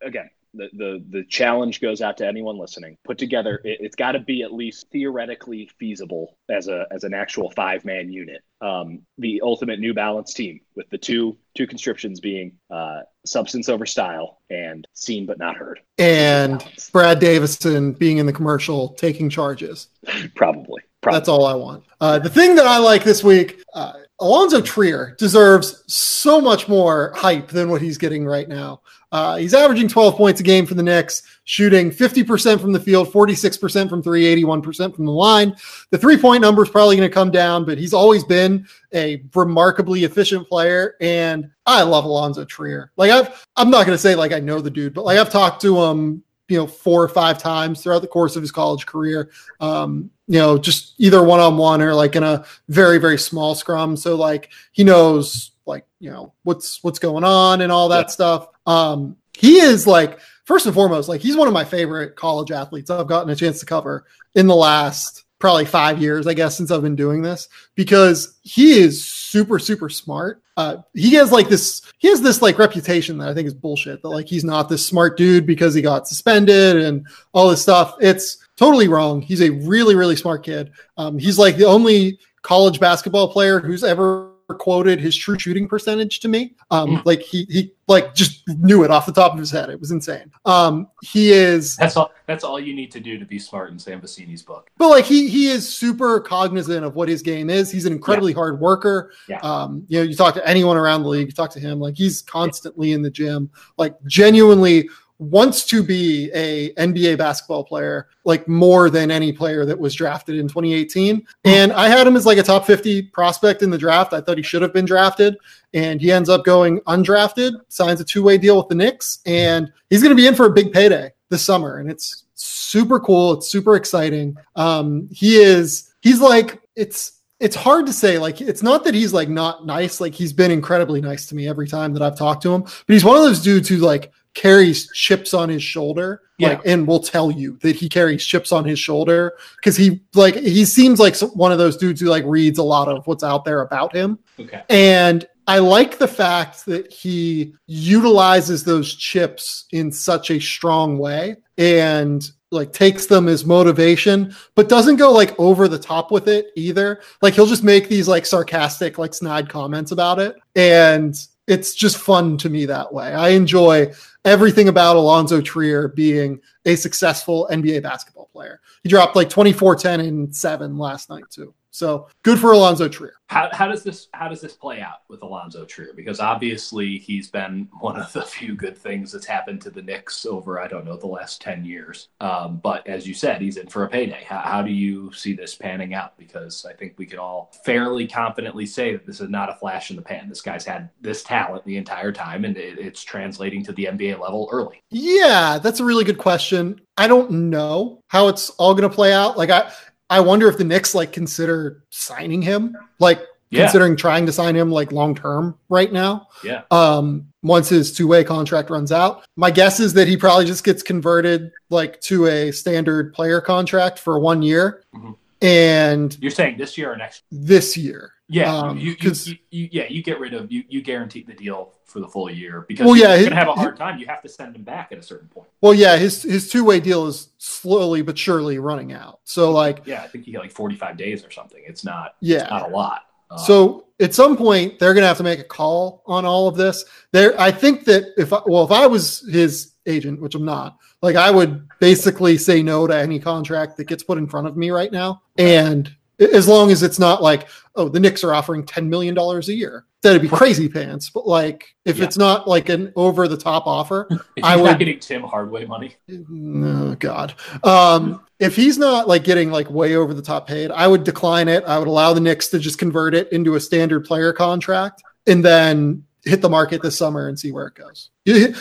again. The, the the challenge goes out to anyone listening. Put together, it, it's got to be at least theoretically feasible as a as an actual five man unit. Um, the ultimate New Balance team with the two two conscriptions being uh, substance over style and seen but not heard. And Brad Davison being in the commercial taking charges. Probably, probably. That's all I want. Uh, the thing that I like this week. Uh, Alonzo Trier deserves so much more hype than what he's getting right now. Uh, he's averaging twelve points a game for the Knicks, shooting fifty percent from the field, forty-six percent from three, eighty-one percent from the line. The three-point number is probably going to come down, but he's always been a remarkably efficient player, and I love Alonzo Trier. Like I've, I'm not going to say like I know the dude, but like I've talked to him, you know, four or five times throughout the course of his college career. Um, you know, just either one-on-one or like in a very, very small scrum. So like he knows like, you know, what's, what's going on and all that yeah. stuff. Um, he is like, first and foremost, like he's one of my favorite college athletes I've gotten a chance to cover in the last probably five years, I guess, since I've been doing this because he is super, super smart. Uh, he has like this, he has this like reputation that I think is bullshit that like, he's not this smart dude because he got suspended and all this stuff. It's, totally wrong. He's a really, really smart kid. Um, he's like the only college basketball player who's ever quoted his true shooting percentage to me. Um, mm. Like he, he like just knew it off the top of his head. It was insane. Um, he is. That's all. That's all you need to do to be smart in Sam Vecini's book. But like he, he is super cognizant of what his game is. He's an incredibly yeah. hard worker. Yeah. Um, you know, you talk to anyone around the league, you talk to him, like he's constantly in the gym, like genuinely wants to be a N B A basketball player, like more than any player that was drafted in twenty eighteen. And I had him as like a top fifty prospect in the draft. I thought he should have been drafted, and he ends up going undrafted, signs a two-way deal with the Knicks, and he's going to be in for a big payday this summer. And it's super cool. It's super exciting. Um, he is, he's like, it's, it's hard to say, like, it's not that he's like not nice. Like he's been incredibly nice to me every time that I've talked to him, but he's one of those dudes who like carries chips on his shoulder, like, yeah. and will tell you that he carries chips on his shoulder because he like he seems like one of those dudes who like reads a lot of what's out there about him. Okay, and I like the fact that he utilizes those chips in such a strong way and like takes them as motivation, but doesn't go like over the top with it either. Like he'll just make these like sarcastic, like snide comments about it, and it's just fun to me that way. I enjoy everything about Alonzo Trier being a successful N B A basketball player. He dropped like twenty-four, ten, and seven last night too. So good for Alonzo Trier. How, how does this how does this play out with Alonzo Trier? Because obviously he's been one of the few good things that's happened to the Knicks over, I don't know, the last ten years. Um, but as you said, he's in for a payday. How, how do you see this panning out? Because I think we can all fairly confidently say that this is not a flash in the pan. This guy's had this talent the entire time, and it, it's translating to the N B A level early. Yeah, that's a really good question. I don't know how it's all going to play out. Like I. I wonder if the Knicks like consider signing him, like yeah. considering trying to sign him like long-term right now. Yeah. Um, once his two-way contract runs out, my guess is that he probably just gets converted like to a standard player contract for one year. Mm-hmm. And you're saying this year or next? This year. Yeah. Um, you, you, you, you, yeah. You get rid of, you, you guarantee the deal for the full year because well, yeah, you're going to have a hard his, time. You have to send him back at a certain point. Well, yeah. His, his two-way deal is slowly but surely running out. So like, yeah, I think he got like forty-five days or something. It's not, yeah, it's not a lot. Um, so at some point they're going to have to make a call on all of this there. I think that if, I, well, if I was his agent, which I'm not, like I would basically say no to any contract that gets put in front of me right now. And as long as it's not like, oh, the Knicks are offering ten million dollars a year. That'd be crazy pants. But like, if yeah. it's not like an over the top offer, if I would not getting Tim Hardaway money. No, God. Um, if he's not like getting like way over the top paid, I would decline it. I would allow the Knicks to just convert it into a standard player contract and then hit the market this summer and see where it goes.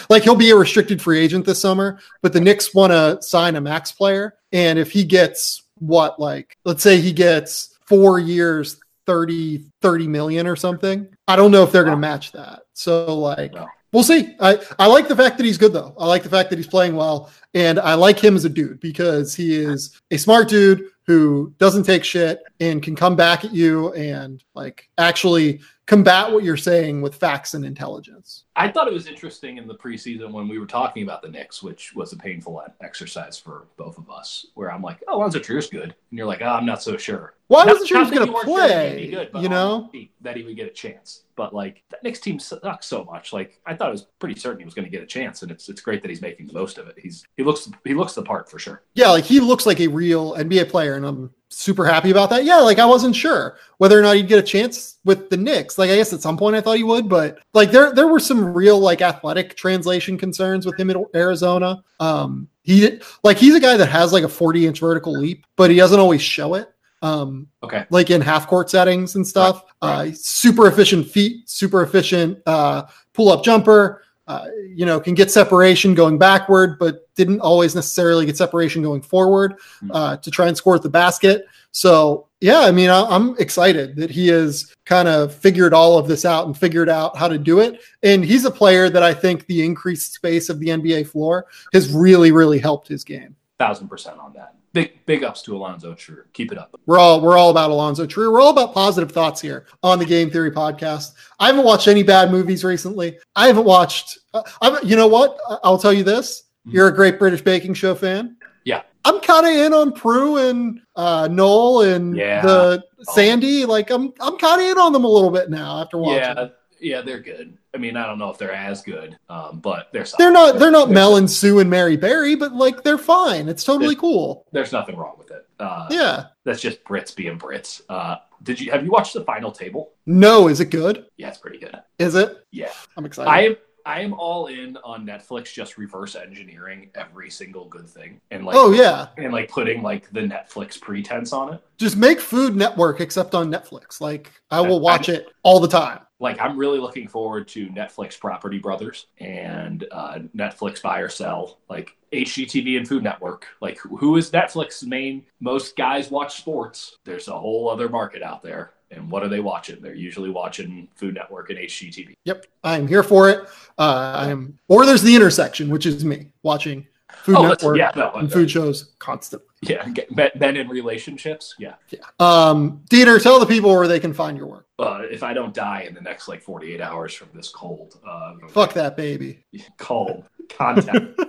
Like he'll be a restricted free agent this summer, but the Knicks want to sign a max player. And if he gets what, like, let's say he gets four years, thirty million or something. I don't know if they're going to match that. So like, no. We'll see. I, I like the fact that he's good though. I like the fact that he's playing well. And I like him as a dude because he is a smart dude who doesn't take shit and can come back at you and like actually combat what you're saying with facts and intelligence. I thought it was interesting in the preseason when we were talking about the Knicks, which was a painful exercise for both of us, where I'm like, oh, Alonzo Trier's good. And you're like, oh, I'm not so sure. Well, I wasn't sure he was going to play, sure good, you know, that he would get a chance. But like that Knicks team sucks so much. Like I thought it was pretty certain he was going to get a chance, and it's it's great that he's making the most of it. He's he looks he looks the part for sure. Yeah, like he looks like a real N B A player, and I'm super happy about that. Yeah, like I wasn't sure whether or not he'd get a chance with the Knicks. Like I guess at some point I thought he would, but like there there were some real like athletic translation concerns with him at Arizona. Um, he did, like he's a guy that has like a forty inch vertical leap, but he doesn't always show it. Um, okay. Like in half court settings and stuff, right, right. Uh, super efficient feet, super efficient, uh, pull up jumper, uh, you know, can get separation going backward, but didn't always necessarily get separation going forward, uh, to try and score at the basket. So yeah, I mean, I, I'm excited that he has kind of figured all of this out and figured out how to do it. And he's a player that I think the increased space of the N B A floor has really, really helped his game. Thousand percent on that. Big big ups to Alonzo Trier. Keep it up. We're all we're all about Alonzo Trier. We're all about positive thoughts here on the Game Theory Podcast. I haven't watched any bad movies recently. I haven't watched. Uh, I've, you know what? I'll tell you this. You're a great British Baking Show fan. Yeah. I'm kind of in on Prue and uh, Noel and yeah. the Sandy. Like I'm, I'm kind of in on them a little bit now after watching. Yeah, yeah, they're good. I mean, I don't know if they're as good, um, but they're solid. They're not. They're not they're Mel good. And Sue and Mary Berry, but like they're fine. It's totally there's, cool. There's nothing wrong with it. Uh, yeah, that's just Brits being Brits. Uh, Did you have you watched The Final Table? No, is it good? Yeah, it's pretty good. Is it? Yeah, I'm excited. I am I am all in on Netflix just reverse engineering every single good thing and like oh yeah and like putting like the Netflix pretense on it. Just make Food Network except on Netflix. Like I will watch I'm, it all the time. Like I'm really looking forward to Netflix Property Brothers and uh, Netflix Buy or Sell. Like H G T V and Food Network. Like, who is Netflix's main? Most guys watch sports. There's a whole other market out there. And what are they watching? They're usually watching Food Network and H G T V. Yep. I'm here for it. Uh, I'm, or there's The Intersection, which is me watching Food oh, Network yeah, no, and no. food shows constantly. Yeah. Men in relationships. Yeah. yeah. Um, Dieter, tell the people where they can find your work. Uh, if I don't die in the next like forty-eight hours from this cold. Um, Fuck that, baby. Cold. Contact.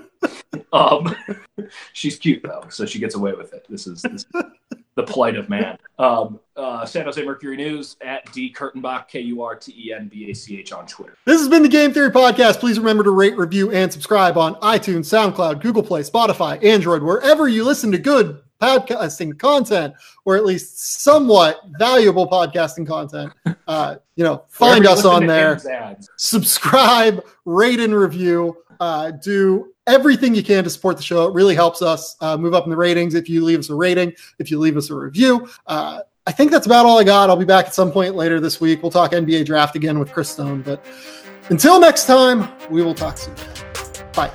Um, she's cute though, so she gets away with it. This is, this is the plight of man. Um, uh, San Jose Mercury News at D Kurtenbach, K U R T E N B A C H on Twitter. This has been the Game Theory Podcast. Please remember to rate, review, and subscribe on iTunes, SoundCloud, Google Play, Spotify, Android, wherever you listen to good podcasting content, or at least somewhat valuable podcasting content. Uh, you know, find wherever us on there. Subscribe, rate, and review. Uh, do everything you can to support the show. It really helps us uh, move up in the ratings. If you leave us a rating, if you leave us a review, uh, I think that's about all I got. I'll be back at some point later this week. We'll talk N B A draft again with Chris Stone, but until next time, we will talk soon. Bye.